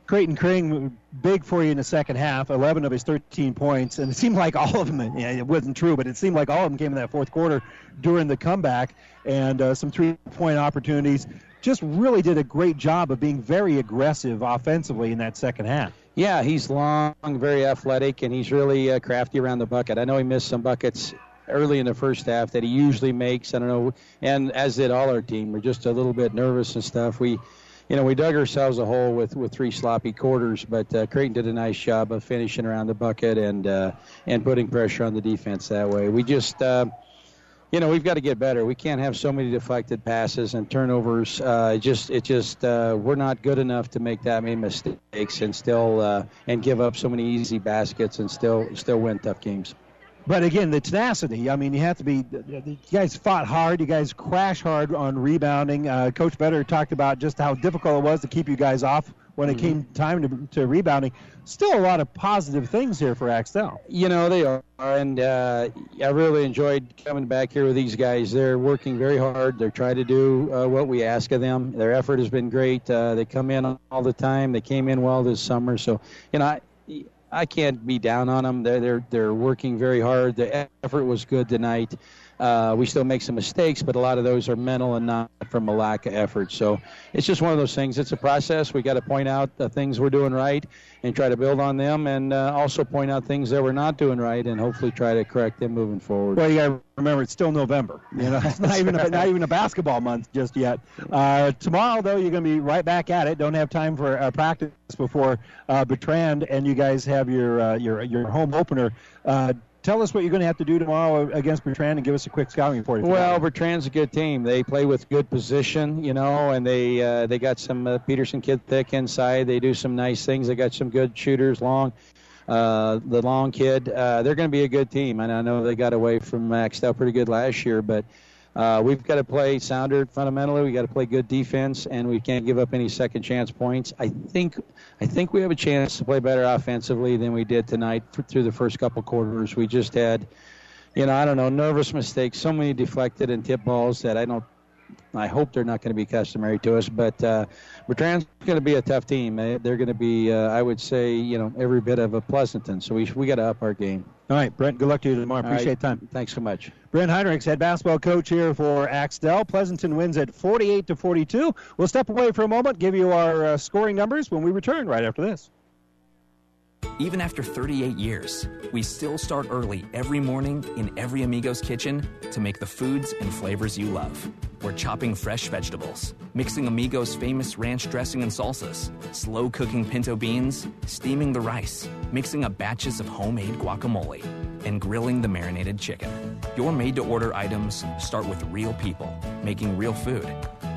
Creighton Kring, big for you in the second half, 11 of his 13 points, and it seemed like all of them, it wasn't true, but it seemed like all of them came in that fourth quarter during the comeback, and some three-point opportunities. just really did a great job of being very aggressive offensively in that second half. Yeah, he's long, very athletic, and he's really crafty around the bucket. I know he missed some buckets early in the first half that he usually makes. I don't know, and as did all our team. We're just a little bit nervous and stuff. We dug ourselves a hole with three sloppy quarters, but Creighton did a nice job of finishing around the bucket and putting pressure on the defense that way. We just, we've got to get better. We can't have so many deflected passes and turnovers. We're not good enough to make that many mistakes and still and give up so many easy baskets and still win tough games. But again, the tenacity, I mean, you have to be, you guys fought hard, you guys crashed hard on rebounding. Coach Vetter talked about just how difficult it was to keep you guys off when it came time to rebounding. Still a lot of positive things here for Axtell. You know, they are, and I really enjoyed coming back here with these guys. They're working very hard. They're trying to do what we ask of them. Their effort has been great. They come in all the time. They came in well this summer. So, you know, I can't be down on them. They're working very hard. The effort was good tonight. We still make some mistakes, but a lot of those are mental and not from a lack of effort. So it's just one of those things. It's a process. We got to point out the things we're doing right and try to build on them, and also point out things that we're not doing right and hopefully try to correct them moving forward. Well, you got to remember it's still November. You know, it's not even a basketball month just yet. Tomorrow, though, you're going to be right back at it. Don't have time for practice before Bertrand, and you guys have your home opener. Tell us what you're going to have to do tomorrow against Bertrand and give us a quick scouting report. Well, Bertrand's a good team. They play with good position, you know, and they got some Peterson kid thick inside. They do some nice things. They got some good shooters, long, the long kid. They're going to be a good team, and I know they got away from Axtell pretty good last year, but we've got to play sounder fundamentally. We got to play good defense, and we can't give up any second chance points. I think we have a chance to play better offensively than we did tonight through the first couple quarters. We just had, nervous mistakes, so many deflected and tip balls that I hope they're not going to be customary to us, but Bertrand's going to be a tough team. They're going to be, I would say, every bit of a Pleasanton, so we got to up our game. All right, Brent, good luck to you tomorrow. Appreciate the time. Thanks so much. Brent Heinrichs, head basketball coach here for Axtell. Pleasanton wins at 48-42. We'll step away for a moment, give you our scoring numbers when we return right after this. Even after 38 years, we still start early every morning in every Amigo's kitchen to make the foods and flavors you love. We're chopping fresh vegetables, mixing Amigo's famous ranch dressing and salsas, slow cooking pinto beans, steaming the rice, mixing up batches of homemade guacamole, and grilling the marinated chicken. Your made-to-order items start with real people making real food.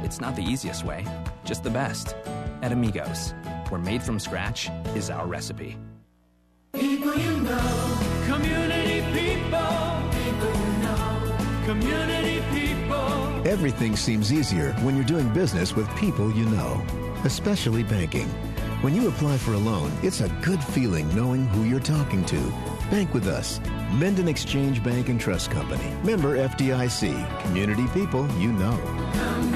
It's not the easiest way, just the best. At Amigo's, where made from scratch is our recipe. People you know, community people you know, community people. Everything seems easier when you're doing business with people you know, especially banking. When you apply for a loan, it's a good feeling knowing who you're talking to. Bank with us. Mendon Exchange Bank and Trust Company. Member FDIC. Community people you know.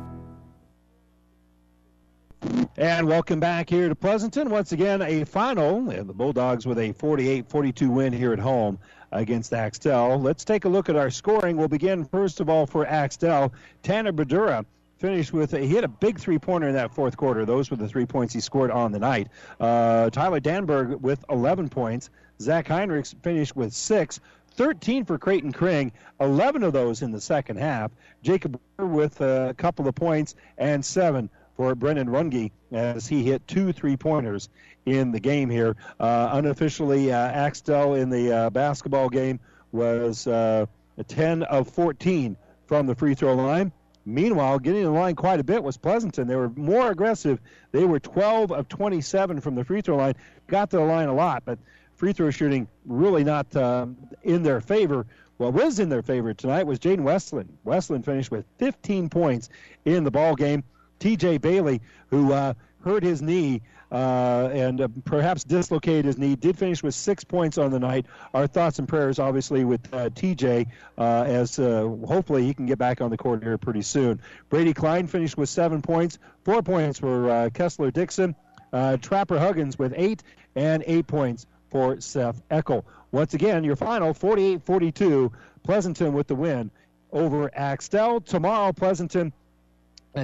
And welcome back here to Pleasanton. Once again, a final, and the Bulldogs with a 48-42 win here at home against Axtell. Let's take a look at our scoring. We'll begin, first of all, for Axtell. Tanner Badura finished with he hit a big three-pointer in that fourth quarter. Those were the 3 points he scored on the night. Tyler Danberg with 11 points. Zach Heinrichs finished with 6. 13 for Creighton Kring, 11 of those in the second half. Jacob Weir with a couple of points and 7 for Brennan Runge as he hit 2 3-pointers in the game here. Unofficially, Axtell in the basketball game was 10 of 14 from the free throw line. Meanwhile, getting in the line quite a bit was Pleasanton. They were more aggressive. They were 12 of 27 from the free throw line. Got to the line a lot, but free throw shooting really not in their favor. What was in their favor tonight was Jaden Westland. Westland finished with 15 points in the ball game. T.J. Bailey, who hurt his knee and perhaps dislocated his knee, did finish with 6 points on the night. Our thoughts and prayers, obviously, with T.J. As hopefully he can get back on the court here pretty soon. Brady Klein finished with 7 points. 4 points for Kessler Dixon. Trepper Huggins with 8 and 8 points for Seth Eckel. Once again, your final, 48-42, Pleasanton with the win over Axtell. Tomorrow, Pleasanton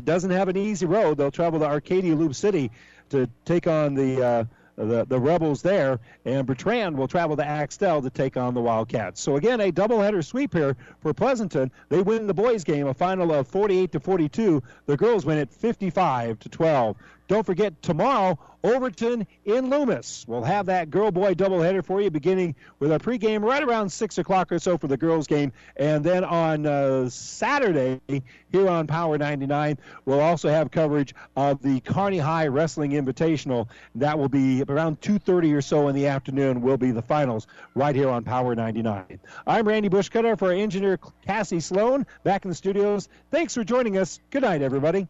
doesn't have an easy road. They'll travel to Arcadia Loop City to take on the Rebels there, and Bertrand will travel to Axtell to take on the Wildcats. So again, a doubleheader sweep here for Pleasanton. They win the boys' game, a final of 48-42. The girls win it 55-12. Don't forget, tomorrow, Overton in Loomis. We'll have that girl-boy doubleheader for you, beginning with our pregame right around 6 o'clock or so for the girls' game. And then on Saturday, here on Power 99, we'll also have coverage of the Kearney High Wrestling Invitational. That will be around 2:30 or so in the afternoon will be the finals right here on Power 99. I'm Randy Bushcutter for our engineer Cassie Sloan back in the studios. Thanks for joining us. Good night, everybody.